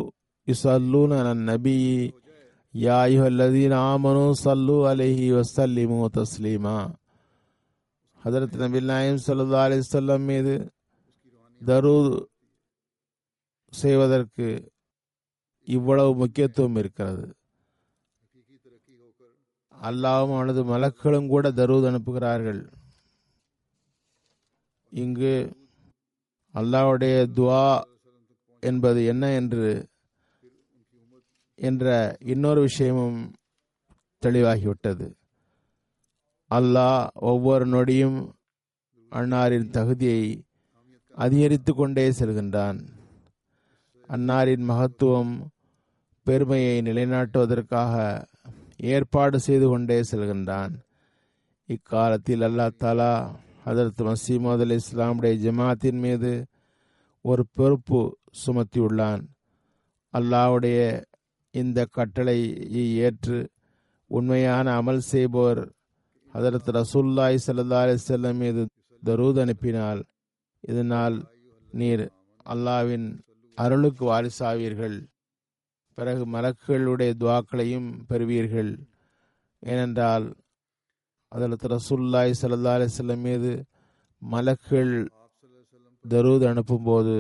யுஸல்லூன அலன் நபியி யா அய்யுஹல்லதீன ஆமனூ ஸல்லூ அலைஹி வஸல்லிமூ தஸ்லீமா. ஹதரத் நபி நாயகம் ஸல்லல்லாஹு அலைஹி வஸல்லம் மீது தரூத் செய்வதற்கு இவ்வளவு முக்கியத்துவம் இருக்கிறது. அல்லாஹ்வும் அவனது மலக்குகளும் கூட தரூத் அனுப்புகிறார்கள். இங்கு அல்லாஹ்வுடைய துஆ என்பது என்ன என்ற இன்னொரு விஷயமும் தெளிவாகிவிட்டது. அல்லாஹ் ஒவ்வொரு நொடியும் அன்னாரின் தகுதியை அதிகரித்து கொண்டே செல்கின்றான். அன்னாரின் மகத்துவம் பெருமையை நிலைநாட்டுவதற்காக ஏற்பாடு செய்து கொண்டே செல்கின்றான். இக்காலத்தில் அல்லாஹ் தஆலா ஹதரத் மஸீஹ் மவ்ஊத் அலைஹிஸ்ஸலாமுடைய ஜமாத்தின் மீது ஒரு பொறுப்பு சுமத்தியுள்ளான். அல்லாஹ்வுடைய இந்த கட்டளையை ஏற்று உண்மையான அமல் செய்பவர் ஹதரத் ரசூலுல்லாஹி ஸல்லல்லாஹு அலைஹி வஸல்லம் மீது தரூத் அனுப்பினால், இதனால் நீர் அல்லாஹ்வின் அருளுக்கு வாரிசாவீர்கள், பிறகு மலக்குகளுடைய துஆக்களையும் பெறுவீர்கள். ஏனென்றால் ஹதரத் ரசூலுல்லாஹி ஸல்லல்லாஹு அலைஹி வஸல்லம் மீது மலக்குகள் தரூத் அனுப்பும்போது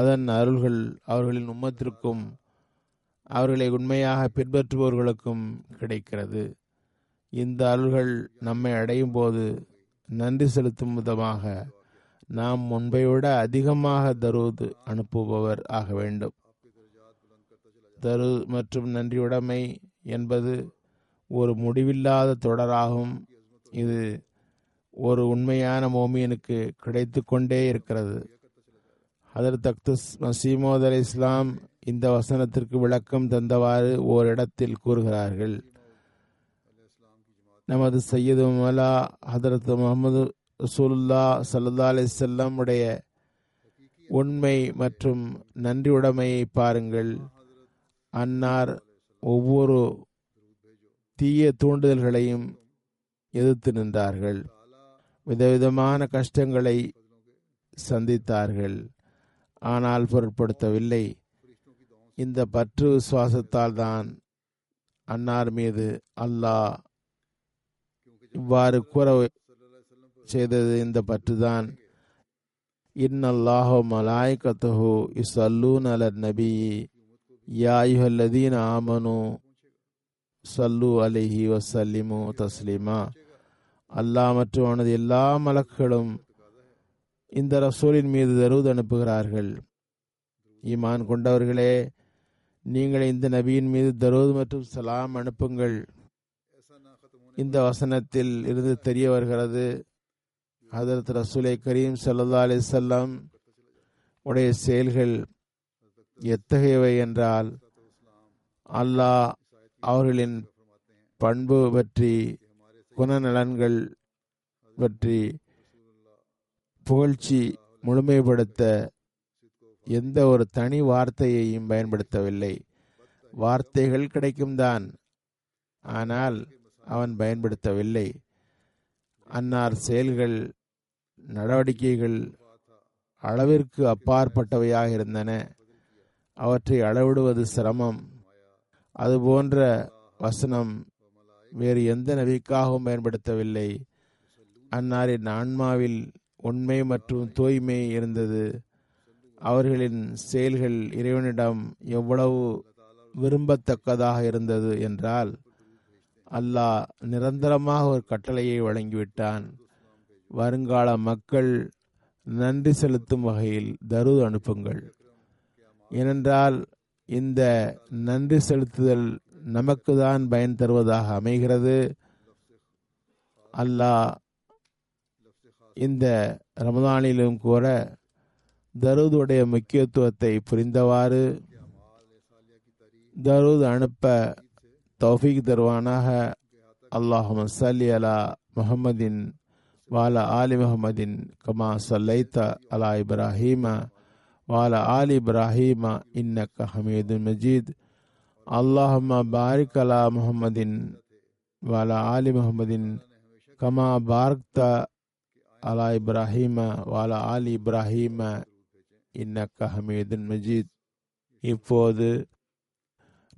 அதன் அருள்கள் அவர்களின் உம்மத்திற்கும் அவர்களை உண்மையாக பின்பற்றுபவர்களுக்கும் கிடைக்கிறது. இந்த அருள்கள் நம்மை அடையும் போது நன்றி செலுத்தும் விதமாக நாம் முன்பை விட அதிகமாக தரூத் அனுப்புபவர் ஆக வேண்டும். தரூத் மற்றும் நன்றியுடைமை என்பது ஒரு முடிவில்லாத தொடராகும். இது ஒரு உண்மையான மோமியனுக்கு கிடைத்து கொண்டே இருக்கிறது. ஹதரத் மஸீஹ் மவ்ஊத் அலைஹிஸ்ஸலாம் இந்த வசனத்திற்கு விளக்கம் தந்தவாறு ஓரிடத்தில் கூறுகிறார்கள், நமது சையது மலா ஹதரத் முஹம்மது ரசூலுல்லா ஸல்லல்லாஹு அலைஹி வஸல்லம் உடைய உண்மை மற்றும் நன்றியுடைமையை பாருங்கள். அன்னார் ஒவ்வொரு தீய தூண்டுதல்களையும் எதிர்த்து நின்றார்கள், விதவிதமான கஷ்டங்களை சந்தித்தார்கள், ஆனால் பொருட்படுத்தவில்லை. இந்த பற்று விசுவாசத்தால் தான் அன்னார் மீது அல்லாஹ் இவ்வாறு கூற செய்தது. இந்த பற்றுதான் இன்னல்லாஹு மலாயிகத்துஹு யுஸல்லூன அலன் நபி யா அய்யுஹல்லதீன ஆமனூ ஸல்லு அலைஹி வஸல்லிமு தஸ்லீமா. அல்லாஹ் மற்றும் அவனது எல்லா மலக்குகளும் இந்த ரசூலின் மீது தரூத் அனுப்புகிறார்கள். ஈமான் கொண்டவர்களே, நீங்கள் இந்த நபியின் மீது தரூத் மற்றும் சலாம் அனுப்புங்கள். இந்த வசனத்தில் இருந்து தெரிய வருகிறது, ஹதரத் ரசூலை கரீம் ஸல்லல்லாஹு அலைஹி வஸல்லம் உடைய செயல்கள் எத்தகையவை என்றால், அல்லாஹ் அவர்களின் பண்பு பற்றி, குணநலன்கள் பற்றி புகழ்ச்சி முழுமைப்படுத்த எந்த ஒரு தனி வார்த்தையையும் பயன்படுத்தவில்லை. வார்த்தைகள் கிடைக்கும்தான், ஆனால் அவன் பயன்படுத்தவில்லை. அன்னார் செயல்கள், நடவடிக்கைகள் அளவிற்கு அப்பாற்பட்டவையாக இருந்தன. அவற்றை அளவிடுவது சிரமம். அதுபோன்ற வசனம் வேறு எந்த நபிக்காகவும் பயன்படுத்தவில்லை. அன்னாரின் ஆன்மாவில் உண்மை மற்றும் தூய்மை இருந்தது. அவர்களின் செயல்கள் இறைவனிடம் எவ்வளவு விரும்பத்தக்கதாக இருந்தது என்றால், அல்லாஹ் நிரந்தரமாக ஒரு கட்டளையை வழங்கிவிட்டான். வருங்கால மக்கள் நன்றி செலுத்தும் வகையில் தரூத் அனுப்புங்கள். ஏனென்றால் இந்த நன்றி செலுத்துதல் நமக்கு தான் பயன் தருவதாக அமைகிறது. அல்லாஹ் இந்த ரமதானிலும் கூட தரூதுடைய முக்கியத்துவத்தை புரிந்தவாறு தரூத் அனுப்ப தௌஃபீக் தருவானாக. அல்லாஹும்ம ஸல்லி அலா முஹம்மதின் வால ஆலி முஹம்மதின் கமா ஸல்லைத அலா இப்ராஹீமா வால ஆலி இப்ராஹீமா இன்னக ஹமீதுன் மஜீத். அல்லாஹும்ம பாரிக் அலா முஹம்மதின் வால ஆலி முஹம்மதின் கமா பாரக்த அலா இப்ராஹீமா வால ஆலி இப்ராஹீமா இன்னக ஹமீதுன் மஜீத். இப்போது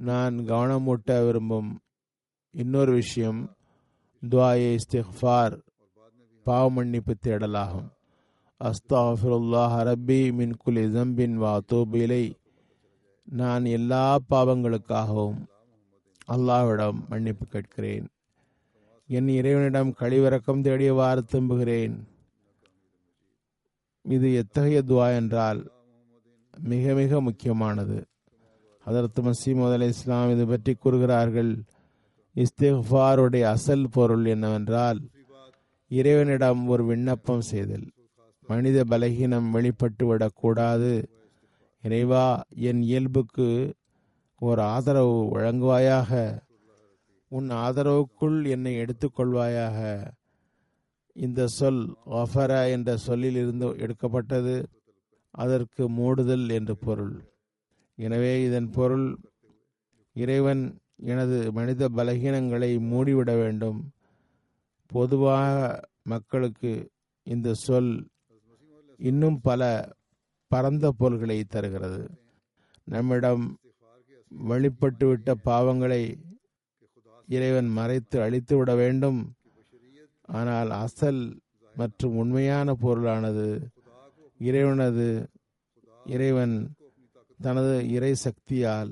நான் கவனமூட்ட விரும்பும் இன்னொரு விஷயம் துஆஏ இஸ்திக்ஃபார், பாவ மன்னிப்பு தேடலாகும். அஸ்தஃபிருல்லாஹ ரப்பி மின் குல்லி ஸம்பின் வ அதூபு இலை. நான் எல்லா பாவங்களுக்காகவும் அல்லாஹ்விடம் மன்னிப்பு கேட்கிறேன், என் இறைவனிடம் கழிவிறக்கம் தேடியவாறு திரும்புகிறேன். இது எத்தகைய துஆ என்றால் மிக மிக முக்கியமானது. ஹதரத் மஸீஹ் மவ்ஊத் அலைஹிஸ்ஸலாம் இது பற்றி கூறுகிறார்கள், இஸ்திஃபாருடைய அசல் பொருள் என்னவென்றால் இறைவனிடம் ஒரு விண்ணப்பம் செய்தல். மனித பலகீனம் வெளிப்பட்டு விடக்கூடாது. இறைவா, என் இயல்புக்கு ஒரு ஆதரவு வழங்குவாயாக, உன் ஆதரவுக்குள் என்னை எடுத்துக்கொள்வாயாக. இந்த சொல் ஒஃபர என்ற சொல்லில் இருந்து எடுக்கப்பட்டது. அதற்கு மூடுதல் என்று பொருள். எனவே இதன் பொருள், இறைவன் எனது மனித பலகீனங்களை மூடிவிட வேண்டும். பொதுவாக மக்களுக்கு இந்த சொல் இன்னும் பல பரந்த பொருள்களை தருகிறது. நம்மிடம் வெளிப்பட்டுவிட்ட பாவங்களை இறைவன் மறைத்து அழித்து விட வேண்டும். ஆனால் அசல் மற்றும் உண்மையான பொருளானது இறைவன் தனது இறை சக்தியால்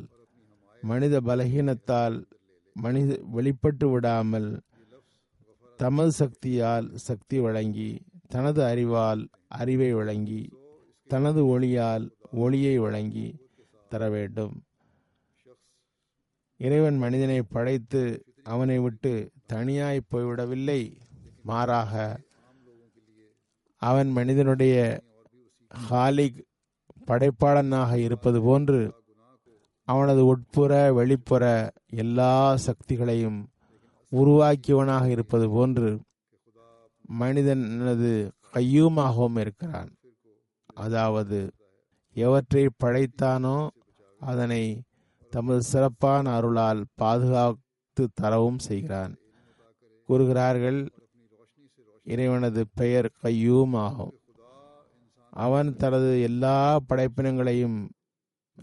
மனித பலகீனத்தால் மனித வெளிப்பட்டு விடாமல் தமது சக்தியால் சக்தி வழங்கி, தனது அறிவால் அறிவை வழங்கி, தனது ஒளியால் ஒளியை வழங்கி தர வேண்டும். இறைவன் மனிதனை படைத்து அவனை விட்டு தனியாய் போய்விடவில்லை. மாறாக அவன் மனிதனுடைய ஹாலிக் படைப்பாளனாக இருப்பது போன்று அவனது உட்புற வெளிப்புற எல்லா சக்திகளையும் உருவாக்கியவனாக இருப்பது போன்று மனிதனது கையூமாகவும் இருக்கிறான். அதாவது எவற்றை படைத்தானோ அதனை தமது சிறப்பான அருளால் பாதுகாத்து தரவும் செய்கிறான். கூறுகிறார்கள், இறைவனது பெயர் கையூம் ஆகும். அவன் தனது எல்லா படைப்பினங்களையும்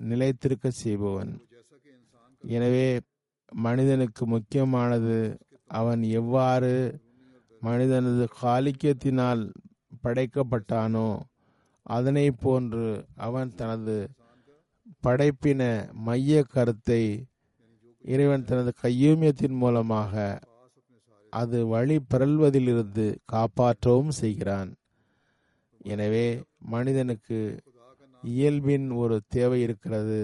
நிலைத்திருக்க செய்பவன். எனவே மனிதனுக்கு முக்கியமானது அவன் எவ்வாறு மனிதனது காலிக்கியத்தினால் படைக்கப்பட்டானோ அதனை போன்று அவன் தனது படைப்பின மைய கருத்தை இறைவன் தனது கையூமியத்தின் மூலமாக அது வழி பிறழ்வதிலிருந்து காப்பாற்றவும் செய்கிறான். எனவே மனிதனுக்கு இயல்பின் ஒரு தேவை இருக்கிறது.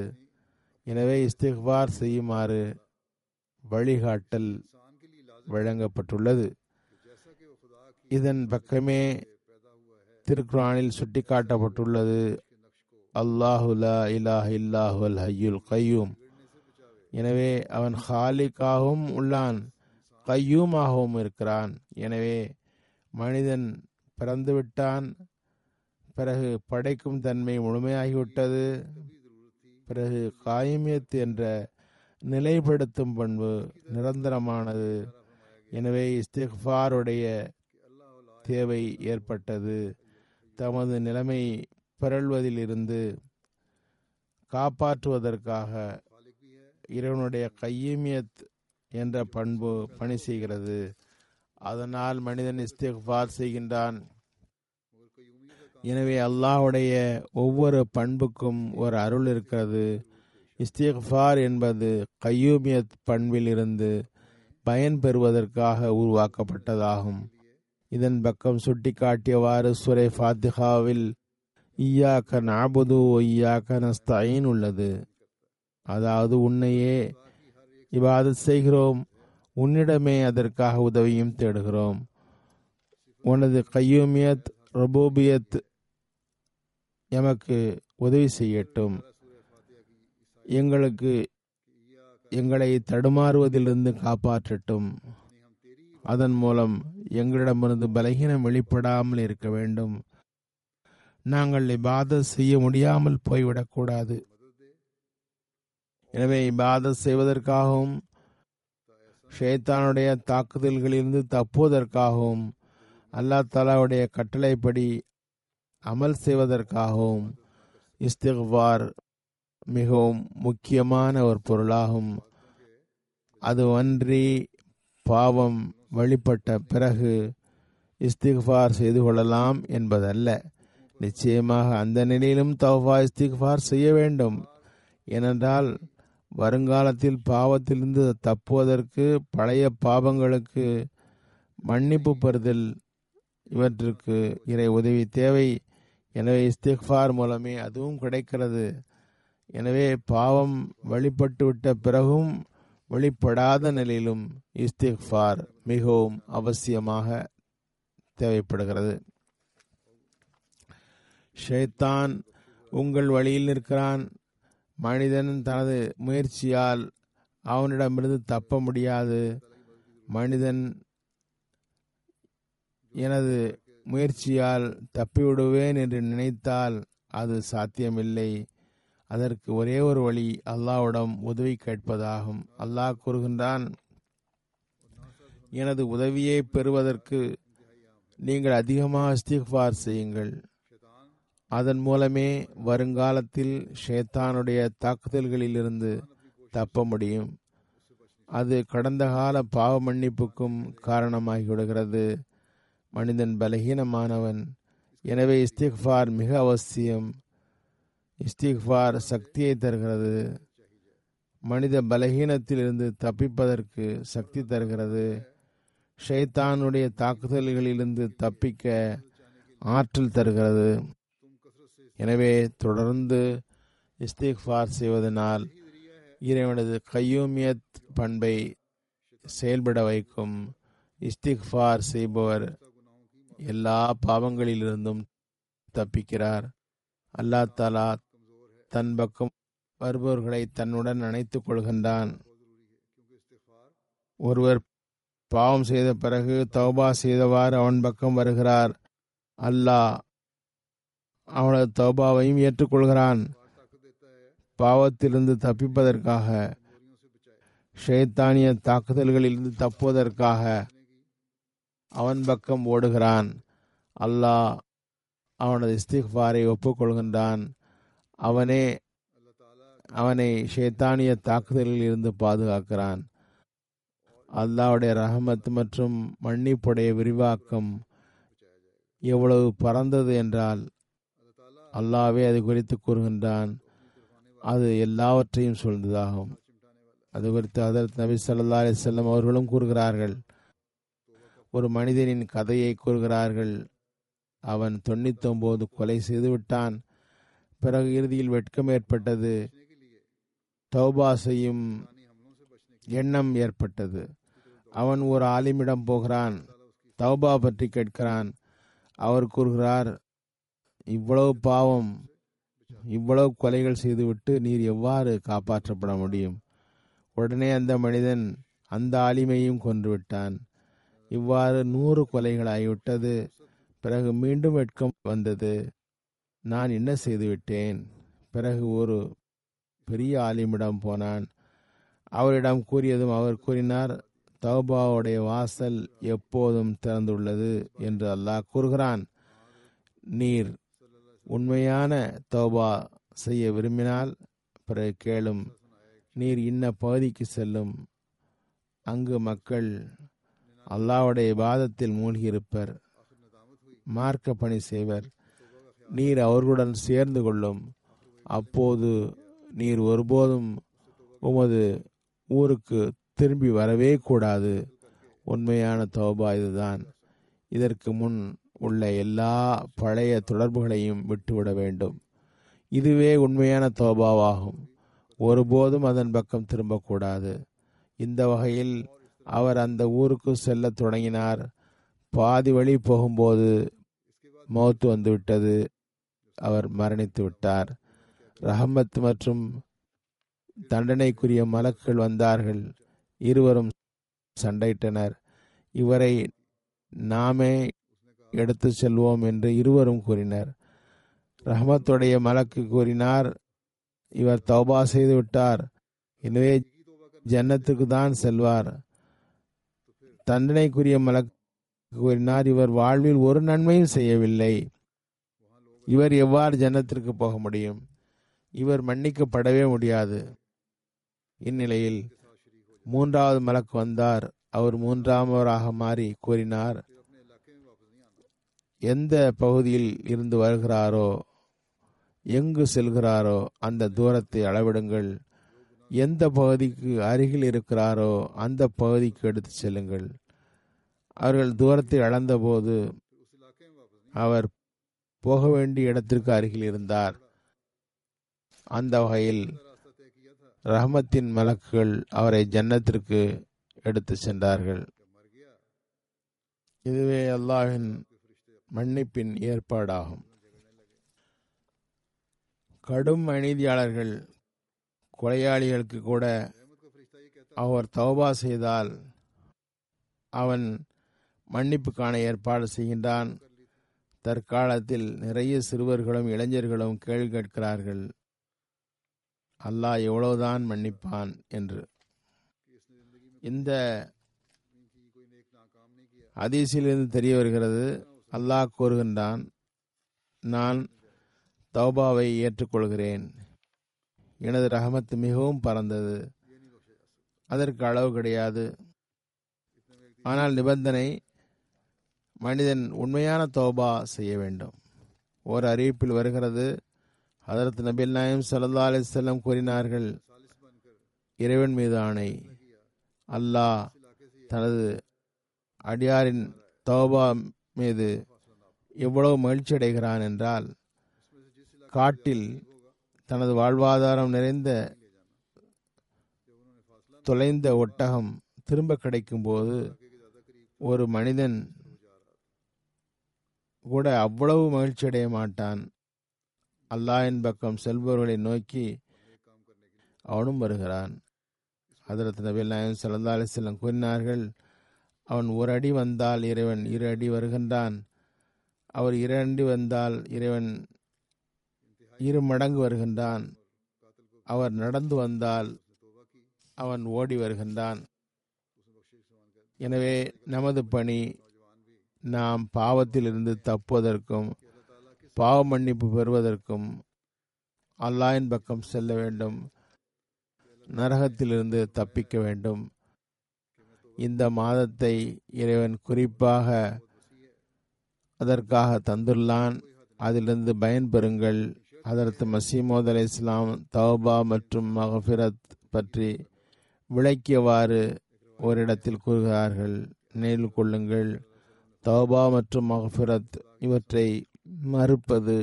எனவே இஸ்திஃபார் செய்யுமாறு வழிகாட்டல் வழங்கப்பட்டுள்ளது. இதன் பக்கமே திருக்குரானில் சுட்டிக்காட்டப்பட்டுள்ளது, அல்லாஹு லா இலாஹ இல்லாஹுல் ஹய்யுல் கய்யூம். எனவே அவன் ஹாலிக்காகவும் உள்ளான், கையூமாகவும் இருக்கிறான். எனவே மனிதன் பிறந்துவிட்டான், பிறகு படைக்கும் தன்மை முழுமையாகிவிட்டது. பிறகு காயமியத் என்ற நிலைப்படுத்தும் பண்பு நிரந்தரமானது. எனவே இஸ்திஃபாருடைய தேவை ஏற்பட்டது. தமது நிலைமை பிறழ்வதிலிருந்து காப்பாற்றுவதற்காக இறைவனுடைய கையூமியத் என்ற பண்பு பணி செய்கிறது. அதனால் மனிதன் இஸ்திஃபார் செய்கின்றான். எனவே அல்லாஹ்வுடைய ஒவ்வொரு பண்புக்கும் ஒரு அருள் இருக்கிறது. இஸ்திஃபார் என்பது கையூமியத் பண்பிலிருந்து பயன்பெறுவதற்காக உருவாக்கப்பட்டதாகும். இதன் பக்கம் சுட்டிக்காட்டியவாறு சூரை ஃபாத்திஹாவில் ஈயாக்க நஅபுது வ ஈயாக்க நஸ்தஈன் உள்ளது. அதாவது, உன்னையே இபாதத் செய்கிறோம், உன்னிடமே அதற்காக உதவியும் தேடுகிறோம். உனது கையூமியத் ரபூபியத் எமக்கு உதவி செய்யட்டும், எங்களை தடுமாறுவதிலிருந்து காப்பாற்றட்டும். அதன் மூலம் எங்களிடமிருந்து பலகீனம் வெளிப்படாமல் இருக்க வேண்டும். நாங்கள் இபாதத் செய்ய முடியாமல் போய்விடக்கூடாது. எனவே இபாதத் செய்வதற்காகவும் ஷைத்தானுடைய தாக்குதல்களிலிருந்து தப்புவதற்காகவும் அல்லாஹ் தஆலாவுடைய கட்டளைப்படி அமல் செய்வதற்காகவும் இஸ்திஃபார் மிகவும் முக்கியமான ஒரு பொருளாகும். அது ஒன்றி பாவம் வெளிப்பட்ட பிறகு இஸ்திஃபார் செய்து கொள்ளலாம் என்பதல்ல. நிச்சயமாக அந்த நிலையிலும் தௌபா இஸ்திஃபார் செய்ய வேண்டும். ஏனென்றால் வருங்காலத்தில் பாவத்திலிருந்து தப்புவதற்கு, பழைய பாவங்களுக்கு மன்னிப்பு பெறுதல், இவற்றுக்கு இறை உதவி தேவை. எனவே இஸ்திஃபார் மூலமே அதுவும் கிடைக்கிறது. எனவே பாவம் வெளிப்பட்டுவிட்ட பிறகும் வெளிப்படாத நிலையிலும் இஸ்திக்ஃபார் மிகவும் அவசியமாக தேவைப்படுகிறது. ஷைத்தான் உங்கள் வழியில் நிற்கிறான். மனிதன் தனது முயற்சியால் அவனிடமிருந்து தப்ப முடியாது. மனிதன் எனது முயற்சியால் தப்பிவிடுவேன் என்று நினைத்தால் அது சாத்தியமில்லை. அதற்கு ஒரே ஒரு வழி அல்லாஹ்விடம் உதவி கேட்பதாகும். அல்லாஹ் கூறுகின்றான், எனது உதவியை பெறுவதற்கு நீங்கள் அதிகமாக இஸ்திக்ஃபார் செய்யுங்கள். அதன் மூலமே வருங்காலத்தில் ஷேத்தானுடைய தாக்குதல்களிலிருந்து தப்ப முடியும். அது கடந்த கால பாவ மன்னிப்புக்கும் காரணமாகிவிடுகிறது. மனிதன் பலகீனமானவன். எனவே இஸ்திக்ஃபார் மிக அவசியம். இஸ்திக்ஃபார் சக்தியை தருகிறது. மனித பலகீனத்திலிருந்து தப்பிப்பதற்கு சக்தி தருகிறது. ஷைத்தானுடைய தாக்குதல்களிலிருந்து தப்பிக்க ஆற்றல் தருகிறது. எனவே தொடர்ந்து இஸ்திக்ஃபார் செய்வதனால் இறைவனது கையூமியத் பண்பை செயல்பட வைக்கும். இஸ்திக்ஃபார் செய்பவர் எல்லா பாவங்களிலிருந்தும் தப்பிக்கிறார். அல்லாஹ் தஆலா தன் பக்கம் வருபவர்களை தன்னுடன் அணைத்துக் கொள்கின்றான். ஒருவர் பாவம் செய்த பிறகு தௌபா செய்தவாறு அவன் பக்கம் வருகிறார். அல்லாஹ் அவனது தௌபாவையும் ஏற்றுக்கொள்கிறான். பாவத்திலிருந்து தப்பிப்பதற்காக, ஷைத்தானிய தாக்குதல்களிலிருந்து தப்புவதற்காக அவன் பக்கம் ஓடுகிறான். அல்லாஹ் அவனது இஸ்திக்ஃபாரை ஒப்புக்கொள்கின்றான். அவனை ஷைத்தானிய தாக்குதலில் இருந்து பாதுகாக்கிறான். அல்லாஹ்வுடைய ரஹமத் மற்றும் மன்னிப்புடைய விரிவாக்கம் எவ்வளவு பறந்தது என்றால் அல்லாஹ்வே அது குறித்து கூறுகின்றான். அது எல்லாவற்றையும் சொல்வதாகும். அது குறித்து ஹதரத் நபி ஸல்லல்லாஹு அலைஹி வஸல்லம் அவர்களும் கூறுகிறார்கள். ஒரு மனிதனின் கதையை கூறுகிறார்கள். அவன் 99 கொலை செய்து விட்டான். பிறகு இறுதியில் வெட்கம் ஏற்பட்டது. தௌபா செய்யும் எண்ணம் ஏற்பட்டது. அவன் ஒரு ஆலிமிடம் போகிறான். தௌபா பற்றி கேட்கிறான். அவர் கூறுகிறார், இவ்வளவு பாவம், இவ்வளவு கொலைகள் செய்துவிட்டு நீர் எவ்வாறு காப்பாற்றப்பட முடியும்? உடனே அந்த மனிதன் அந்த ஆலிமையும் கொன்றுவிட்டான். இவ்வாறு 100 கொலைகள் ஆகிவிட்டது. பிறகு மீண்டும் வெட்கம் வந்தது. நான் என்ன செய்துவிட்டேன்? பிறகு ஒரு பெரிய ஆலிமிடம் போனான். அவரிடம் கூறியதும் அவர் கூறினார், தௌபாவுடைய வாசல் எப்போதும் திறந்துள்ளது என்று அல்லாஹ் கூறுகிறான். நீர் உண்மையான தௌபா செய்ய விரும்பினால் பிறகு கேளும். நீர் இன்ன பகுதிக்கு செல்லும். அங்கு மக்கள் அல்லாஹ்வுடைய இபாதத்தில் மூழ்கியிருப்பர், மார்க்க பணி செய்வர். நீர் அவர்களுடன் சேர்ந்து கொள்ளும். அப்போது நீர் ஒருபோதும் உமது ஊருக்கு திரும்பி வரவே கூடாது. உண்மையான தௌபா இதுதான். இதற்கு முன் உள்ள எல்லா பழைய தொடர்புகளையும் விட்டுவிட வேண்டும். இதுவே உண்மையான தௌபாவாகும். ஒருபோதும் அதன் பக்கம் திரும்பக்கூடாது. இந்த வகையில் அவர் அந்த ஊருக்கு செல்ல தொடங்கினார். பாதி வழி போகும்போது மௌத்து வந்துவிட்டது. அவர் மரணித்து விட்டார். ரஹமத் மற்றும் தண்டனைக்குரிய மலக்குகள் வந்தார்கள். இருவரும் சண்டையிட்டனர். இவரை நாமே எடுத்து செல்வோம் என்று இருவரும் கூறினர். ரஹமத்துடைய மலக்கு கூறினார், இவர் தௌபா செய்து விட்டார், எனவே ஜன்னத்துக்கு தான் செல்வார். தண்டனைக்குரிய மலக்கு கூறினார், இவர் வாழ்வில் ஒரு நன்மையும் செய்யவில்லை, இவர் எவ்வாறு ஜன்னத்திற்கு போக முடியும்? இவர் மன்னிக்கப்படவே முடியாது. இந்நிலையில் 3வது மலக்கு வந்தார். அவர் 3வது மாறி கூறினார், எந்த பகுதியில் இருந்து வருகிறாரோ, எங்கு செல்கிறாரோ அந்த தூரத்தை அளவிடுங்கள். எந்த பகுதிக்கு அருகில் இருக்கிறாரோ அந்த பகுதிக்கு எடுத்து செல்லுங்கள். அவர்கள் தூரத்தை அளந்தபோது அவர் போக வேண்டிய இடத்திற்கு அருகில் இருந்தார். அந்த வகையில் ரஹமத்தின் மலக்குகள் அவரை ஜன்னத்திற்கு எடுத்து சென்றார்கள். இதுவே அல்லாஹின் மன்னிப்பின் ஏற்பாடாகும். கடும் அநீதியாளர்கள், கொலையாளிகளுக்கு கூட அவர் தௌபா செய்தால் அவன் மன்னிப்புக்கான ஏற்பாடு செய்கின்றான். தற்காலத்தில் நிறைய சிறுவர்களும் இளைஞர்களும் கேள்வி கேட்கிறார்கள், அல்லாஹ் எவ்வளவுதான் மன்னிப்பான் என்று. இந்த ஹதீஸிலிருந்து தெரிய வருகிறது, அல்லாஹ் கூறுகின்றான், நான் தௌபாவை ஏற்றுக்கொள்கிறேன், எனது ரஹமத்து மிகவும் பறந்தது, அதற்கு அளவு கிடையாது. ஆனால் நிபந்தனை, மனிதன் உண்மையான தௌபா செய்ய வேண்டும். ஒரு அறிவிப்பில் வருகிறது, ஹதரத் நபி நாயகம் ஸல்லல்லாஹு அலைஹி வஸல்லம் கூறினார்கள், இறைவன் மீது ஆணை, அல்லாஹ் தனது அடியாரின் தௌபா மீது எவ்வளவு மகிழ்ச்சி அடைகிறான் என்றால், காட்டில் தனது வாழ்வாதாரம் நிறைந்த தொலைந்த ஒட்டகம் திரும்ப கிடைக்கும்போது ஒரு மனிதன் கூட அவ்வளவு மகிழ்ச்சி அடைய மாட்டான். அல்லாஹ்வின் பக்கம் செல்பவர்களை நோக்கி அவனும் வருகிறான். ஹதரத் நபி நாயகம் ஸல்லல்லாஹு அலைஹி வஸல்லம் கூறினார்கள், அவன் ஒரு அடி வந்தால் இறைவன் 2 அடி வருகின்றான், அவர் 2 அடி வந்தால் இறைவன் 2 மடங்கு வருகின்றான், அவர் நடந்து வந்தால் அவன் ஓடி வருகின்றான். எனவே நமது பணி, நாம் பாவத்திலிருந்து தப்புவதற்கும் பாவ மன்னிப்பு பெறுவதற்கும் அல்லாஹ்வின் பக்கம் செல்ல வேண்டும், நரகத்திலிருந்து தப்பிக்க வேண்டும். இந்த மாதத்தை இறைவன் குறிப்பாக அதற்காக தந்துள்ளான், அதிலிருந்து பயன்பெறுங்கள். ஹதரத் மசீமோத் அலைஹிஸ்ஸலாம் தௌபா மற்றும் மகஃபிரத் பற்றி விளக்கியவாறு ஓரிடத்தில் கூறுகிறார்கள், நினைவு கொள்ளுங்கள், தௌபா மற்றும் மகஃபிரத் இவற்றை மறுப்பது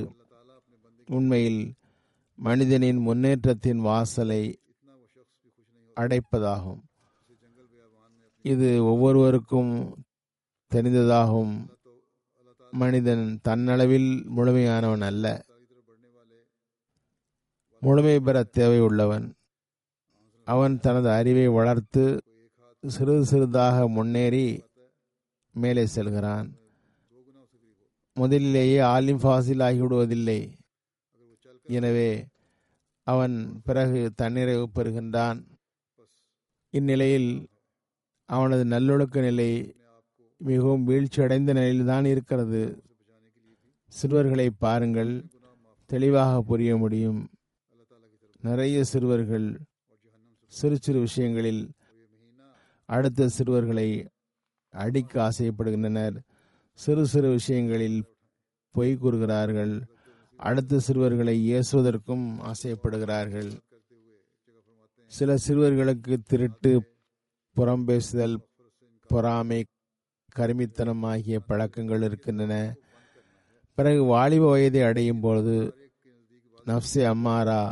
உண்மையில் மனிதனின் முன்னேற்றத்தின் வாசலை அடைப்பதாகும். இது ஒவ்வொருவருக்கும் தெரிந்ததாகவும், மனிதன் தன்னளவில் முழுமையானவன் அல்ல, முழுமை பெற தேவை உள்ளவன். அவன் தனது அறிவை வளர்த்து சிறிது சிறிதாக முன்னேறி மேலே செல்கிறான். முதலிலேயே ஆலிம் ஃபாசில் ஆகிவிடுவதில்லை. எனவே அவன் பிறகு தன்னிறைவு பெறுகின்றான். இந்நிலையில் அவனது நல்லொழுக்க நிலை மிகவும் வீழ்ச்சியடைந்த நிலையில்தான் இருக்கிறது. சிறுவர்களை பாருங்கள், தெளிவாக புரிய முடியும். நிறைய சிறுவர்கள் சிறு சிறு விஷயங்களில் அடுத்த சிறுவர்களை அடிக்க ஆசைப்படுகின்றனர். சிறு சிறு விஷயங்களில் பொய் கூறுகிறார்கள். அடுத்த சிறுவர்களை ஏசுவதற்கும் ஆசைப்படுகிறார்கள். சில சிறுவர்களுக்கு திருட்டு, புறம் பேசுதல், பொறாமை, கருமித்தனம் ஆகிய பழக்கங்கள் இருக்கின்றன. பிறகு வாலிப வயதை அடையும் பொழுது நஃப்ஸே அம்மாரா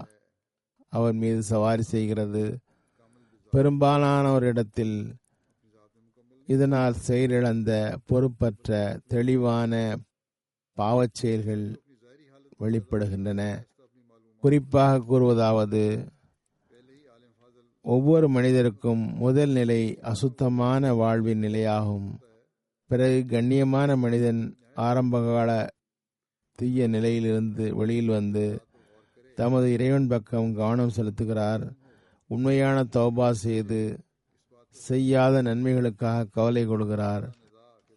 அவர் மீது சவாரி செய்கிறது. பெரும்பாலானவரிடத்தில் இதனால் செயலிழந்த, பொறுப்பற்ற, தெளிவான பாவச் செயல்கள் வெளிப்படுகின்றன. குறிப்பாக கூறுவதாவது, ஒவ்வொரு மனிதருக்கும் முதல் நிலை அசுத்தமான வாழ்வின் நிலையாகும். பிறகு கண்ணியமான மனிதன் ஆரம்பகால தீய நிலையிலிருந்து வெளியில் வந்து தமது இறைவன் பக்கம் கவனம் செலுத்துகிறார். உண்மையான தௌபா செய்து செய்யாத நன்மைகளுக்காக கவலை கொள்கிறார்.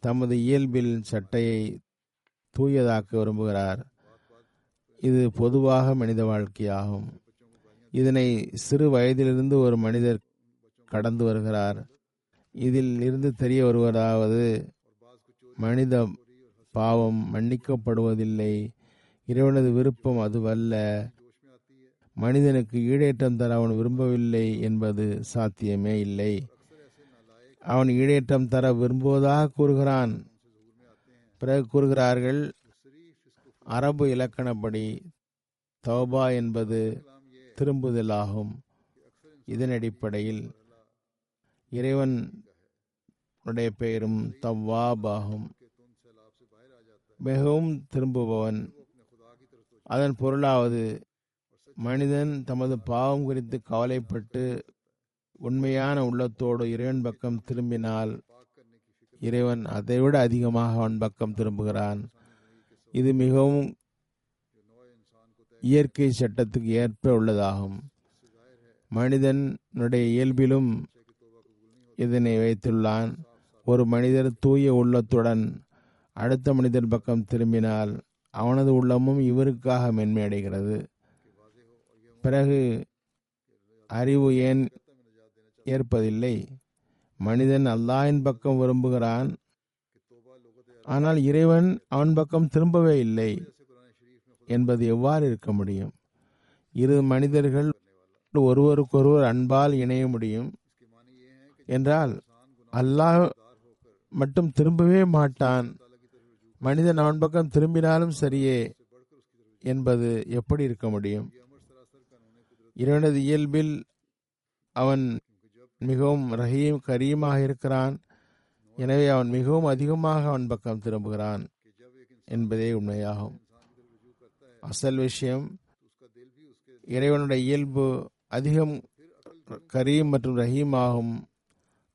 தமது இயல்பில் சட்டையை தூயதாக்க விரும்புகிறார். இது பொதுவாக மனித வாழ்க்கையாகும். இதனை சிறு வயதிலிருந்து ஒரு மனிதர் கடந்து வருகிறார். இதில் இருந்து தெரிய வருவதாவது, மனித பாவம் மன்னிக்கப்படுவதில்லை, இறைவனது விருப்பம் அதுவல்ல, மனிதனுக்கு ஈடேற்றம் தர அவன் விரும்பவில்லை என்பது சாத்தியமே இல்லை. அவன் ஈடேற்றம் தர விரும்புவதாக கூறுகிறான். பிறகு கூறுகிறார்கள், அரபு இலக்கணப்படி தௌபா என்பது திரும்புதலாகும். இதன் அடிப்படையில் இறைவனுடைய பெயரும் தவ்வாபாகும், மிகவும் திரும்புபவன். அதன் பொருளாவது, மனிதன் தமது பாவம் குறித்து கவலைப்பட்டு உண்மையான உள்ளத்தோடு இறைவன் பக்கம் திரும்பினால் இறைவன் அதைவிட அதிகமாக அவன் பக்கம் திரும்புகிறான். இது மிகவும் இயற்கை சட்டத்துக்கு ஏற்ப உள்ளதாகும். மனிதனுடைய இயல்பிலும் இதனை வைத்துள்ளான். ஒரு மனிதர் தூய உள்ளத்துடன் அடுத்த மனிதர் பக்கம் திரும்பினால் அவனது உள்ளமும் இவருக்காக மென்மையடைகிறது. பிறகு அறிவு ஏன் ஏற்பதில்லை? மனிதன் அல்லாஹ்வின் பக்கம் விரும்புகிறான், ஆனால் இறைவன் அவன் பக்கம் திரும்பவே இல்லை என்பது எவ்வாறு இருக்க முடியும்? இரு மனிதர்கள் ஒருவருக்கொருவர் அன்பால் இணைய முடியும் என்றால் அல்லாஹ் மட்டும் திரும்பவே மாட்டான், மனிதன் அவன் பக்கம் திரும்பினாலும் சரியே என்பது எப்படி இருக்க முடியும்? இறைவனது இயல்பில் அவன் மிகவும் ரஹீம் கரீமாக இருக்கிறான், எனவே அவன் மிகவும் அதிகமாக அவன் பக்கம் திரும்புகிறான் என்பதே உண்மையாகும். அசல் விஷயம் இறைவனுடைய இயல்பு அதிகம் கரீம் மற்றும் ரஹீம் ஆகும்.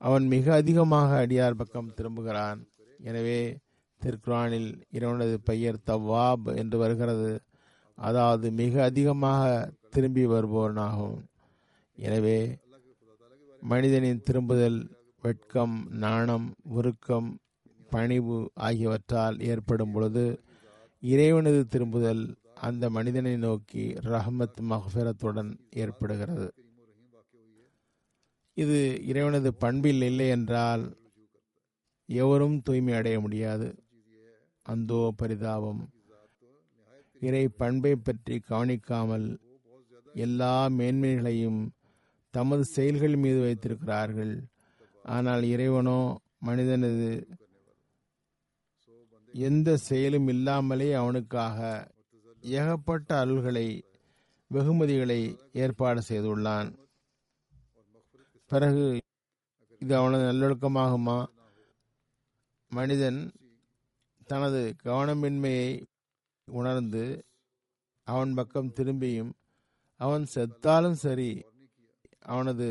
அவன் மிக அதிகமாக அடியார் பக்கம் திரும்புகிறான். எனவே திருக்குரானில் இறைவனது பெயர் தவ்வாப் என்று வருகிறது, அதாவது மிக அதிகமாக திரும்பி வருபவனாகும். எனவே மனிதனின் திரும்புதல் வெட்கம், நாணம், உருக்கம், பணிவு ஆகியவற்றால் ஏற்படும் பொழுது இறைவனது திரும்புதல் அந்த மனிதனை நோக்கி ரஹ்மத் மஃபிரத்துடன் ஏற்படுகிறது. இது இறைவனது பண்பில் இல்லை என்றால் எவரும் தூய்மை அடைய முடியாது. அந்தோ பரிதாபம்! இறை பண்பை பற்றி கவனிக்காமல் எல்லா மேன்மைகளையும் தமது செயல்கள் மீது வைத்திருக்கிறார்கள். ஆனால் இறைவனோ மனிதனது எந்த செயலும் இல்லாமலே அவனுக்காக ஏகப்பட்ட அருள்களை, வெகுமதிகளை ஏற்பாடு செய்துள்ளான். பிறகு இது அவனது நல்லொழுக்கமாகுமா? மனிதன் தனது கவனமின்மையை உணர்ந்து அவன் பக்கம் திரும்பியும் அவன் செத்தாலும் சரி, அவனது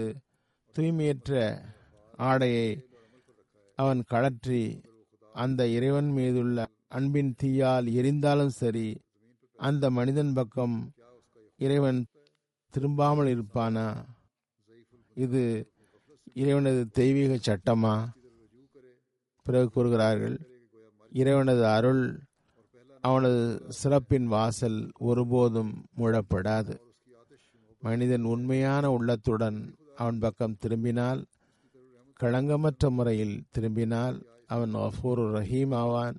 தூய்மையற்ற ஆடையை அவன் கழற்றி அந்த இறைவன் மீதுள்ள அன்பின் தீயால் எரிந்தாலும் சரி, அந்த மனிதன் பக்கம் இறைவன் திரும்பாமல் இருப்பானா? இது இறைவனது தெய்வீக சட்டமா? பிறகு கூறுகிறார்கள், இறைவனது அருள் அவனது சிறப்பின் வாசல் ஒருபோதும் மூடப்படாது. மனிதன் உண்மையான உள்ளத்துடன் அவன் பக்கம் திரும்பினால், களங்கமற்ற முறையில் திரும்பினால் அவன் கஃபூர் ரஹீம் ஆவான்,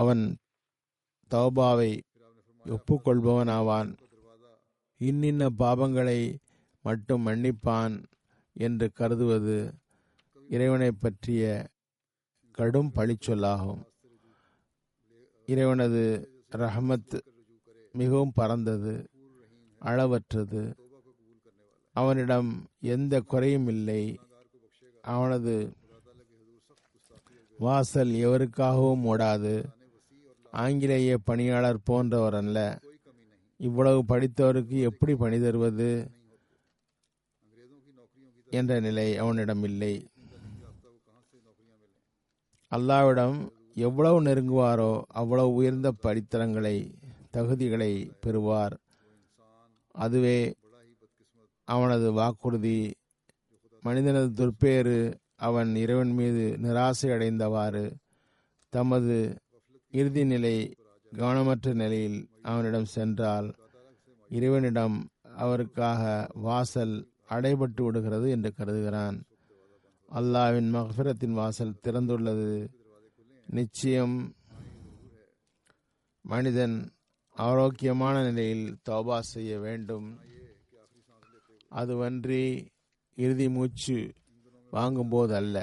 அவன் தௌபாவை ஒப்புக்கொள்பவன் ஆவான், இன்னின்ன பாபங்களை மட்டும் மன்னிப்பான் என்று கருதுவது இறைவனை பற்றிய கடும் பழிச்சொல்லாகும். இறைவனது ரஹமத் மிகவும் பரந்தது, அளவற்றது. அவனிடம் எந்த குறையும் இல்லை. அவனது வாசல் எவருக்காகவும் ஓடாது. ஆங்கிலேய பணியாளர் போன்றவர் அல்ல. இவ்வளவு படித்தவருக்கு எப்படி பணி தருவது என்ற நிலை அவனிடம் இல்லை. அல்லாஹ்விடம் எவ்வளவு நெருங்குவாரோ அவ்வளவு உயர்ந்த படித்தரங்களை, தகுதிகளை பெறுவார். அதுவே அவனது வாக்குறுதி. மனிதனது துர்பேறு அவன் இறைவன் மீது நிராசை அடைந்தவாறு தமது இறுதி நிலை கவனமற்ற நிலையில் அவனிடம் சென்றால் இறைவனிடம் அவருக்காக வாசல் அடைபட்டு விடுகிறது என்று கருதுகிறான். அல்லாஹ்வின் மஃபிரத்தின் வாசல் திறந்துள்ளது. நிச்சயம் மனிதன் ஆரோக்கியமான நிலையில் தௌபா செய்ய வேண்டும். அதுவன்றி இறுதி மூச்சு வாங்கும்போது அல்ல.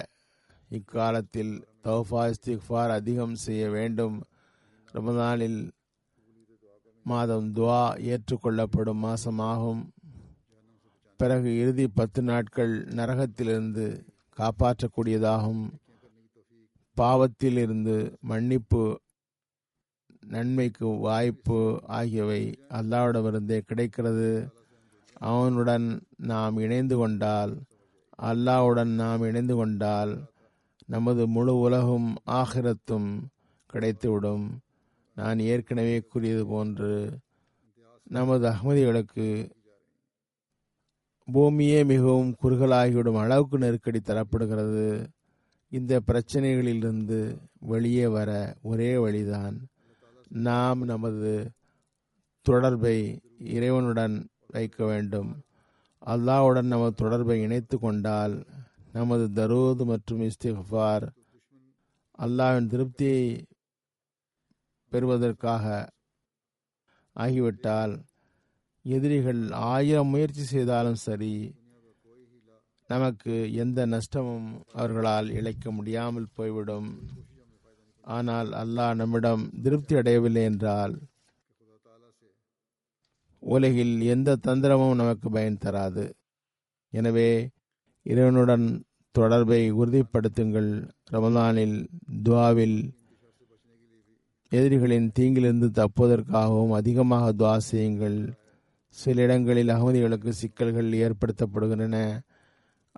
இக்காலத்தில் தௌபா, இஸ்திக்ஃபார் அதிகம் செய்ய வேண்டும். ரமதானில் மாதம் துவா ஏற்றுக்கொள்ளப்படும் மாசமாகும். பிறகு இறுதி 10 நாட்கள் நரகத்திலிருந்து காப்பாற்றக்கூடியதாகும். பாவத்திலிருந்து மன்னிப்பு, நன்மைக்கு வாய்ப்பு ஆகியவை அல்லாஹ்விடமிருந்தே கிடைக்கிறது. அவனுடன் நாம் இணைந்து கொண்டால், அல்லாஹ்வுடன் நாம் இணைந்து கொண்டால் நமது முழு உலகும் ஆகிரத்தும் கிடைத்துவிடும். நான் ஏற்கனவே கூறியது போன்று நமது அஹ்மதிகளுக்கு பூமியே மிகவும் குறுகலாகிவிடும் அளவுக்கு நெருக்கடி தரப்படுகிறது. இந்த பிரச்சனைகளிலிருந்து வெளியே வர ஒரே வழிதான் நாம் நமது தொடர்பை இறைவனுடன் வைக்க வேண்டும். அல்லாஹ்வுடன் நமது தொடர்பை இணைத்து கொண்டால் நமது தரூத் மற்றும் இஸ்திஃபார் அல்லாஹ்வின் திருப்தியை பெறுவதற்காக ஆகிவிட்டால் எதிரிகள் 1000 முயற்சி செய்தாலும் சரி, நமக்கு எந்த நஷ்டமும் அவர்களால் இழைக்க முடியாமல் போய்விடும். ஆனால் அல்லாஹ் நம்மிடம் திருப்தி அடையவில்லை என்றால் உலகில் எந்த தந்திரமும் நமக்கு பயன் தராது. எனவே இறைவனுடன் தொடர்பை உறுதிப்படுத்துங்கள். ரமலானில் துவாவில் எதிரிகளின் தீங்கிலிருந்து தப்புவதற்காகவும் அதிகமாக துவா செய்யுங்கள். சில இடங்களில் அகமதிகளுக்கு சிக்கல்கள் ஏற்படுத்தப்படுகின்றன.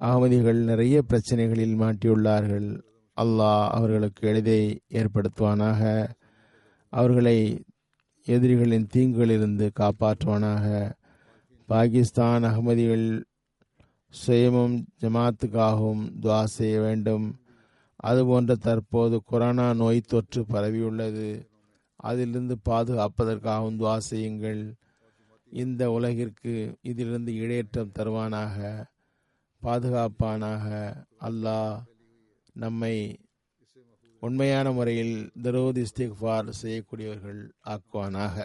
அகமதிகள் நிறைய பிரச்சனைகளில் மாட்டியுள்ளார்கள். அல்லாஹ் அவர்களுக்கு எளிதை ஏற்படுத்துவானாக. அவர்களை எதிரிகளின் தீங்குகளிலிருந்து காப்பாற்றுவானாக. பாகிஸ்தான் அகமதிகள் சுயமும் ஜமாத்துக்காகவும் துவா செய்ய வேண்டும். அதுபோன்ற தற்போது கொரோனா நோய் தொற்று பரவியுள்ளது. அதிலிருந்து பாதுகாப்பதற்காகவும் துவா செய்யுங்கள். இந்த உலகிற்கு இதிலிருந்து ஈடேற்றம் தருவானாக, பாதுகாப்பானாக. அல்லாஹ் நம்மை உண்மையான முறையில் தரூத் இஸ்திக்ஃபார் செய்யக்கூடியவர்கள் ஆக்குவானாக.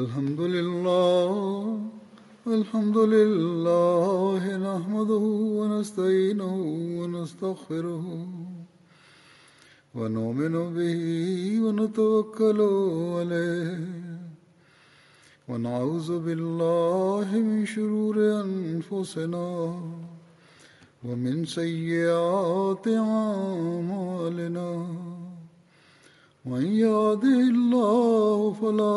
Alhamdulillah, alhamdulillah, nahmaduhu wa nasta'inuhu wa nastaghfiruhu wa nu'minu bihi wa natawakkalu alayhi wa na'udhu billahi min shururi anfusina wa min sayyi'ati a'malina. من يهده الله فلا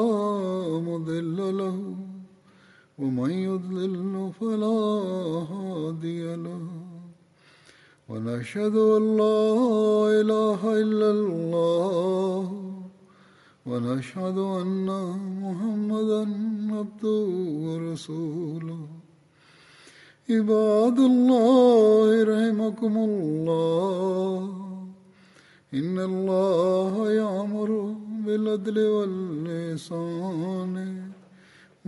مضل له ومن يضلل فلا هادي له ونشهد أن لا إله إلا الله ونشهد أن محمدا عبده ورسوله. عباد الله رحمكم الله. إن الله يأمر بالعدل والإحسان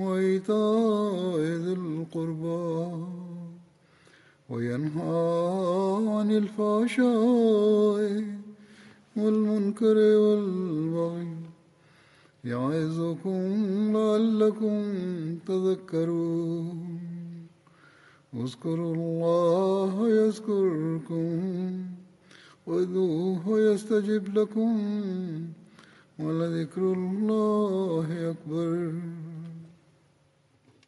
وإيتاء ذي القربى وينهى عن الفحشاء والمنكر والبغي يعظكم لعلكم تذكرون. اذكروا الله يذكركم وادعوه يستجب لكم ولذكر الله أكبر.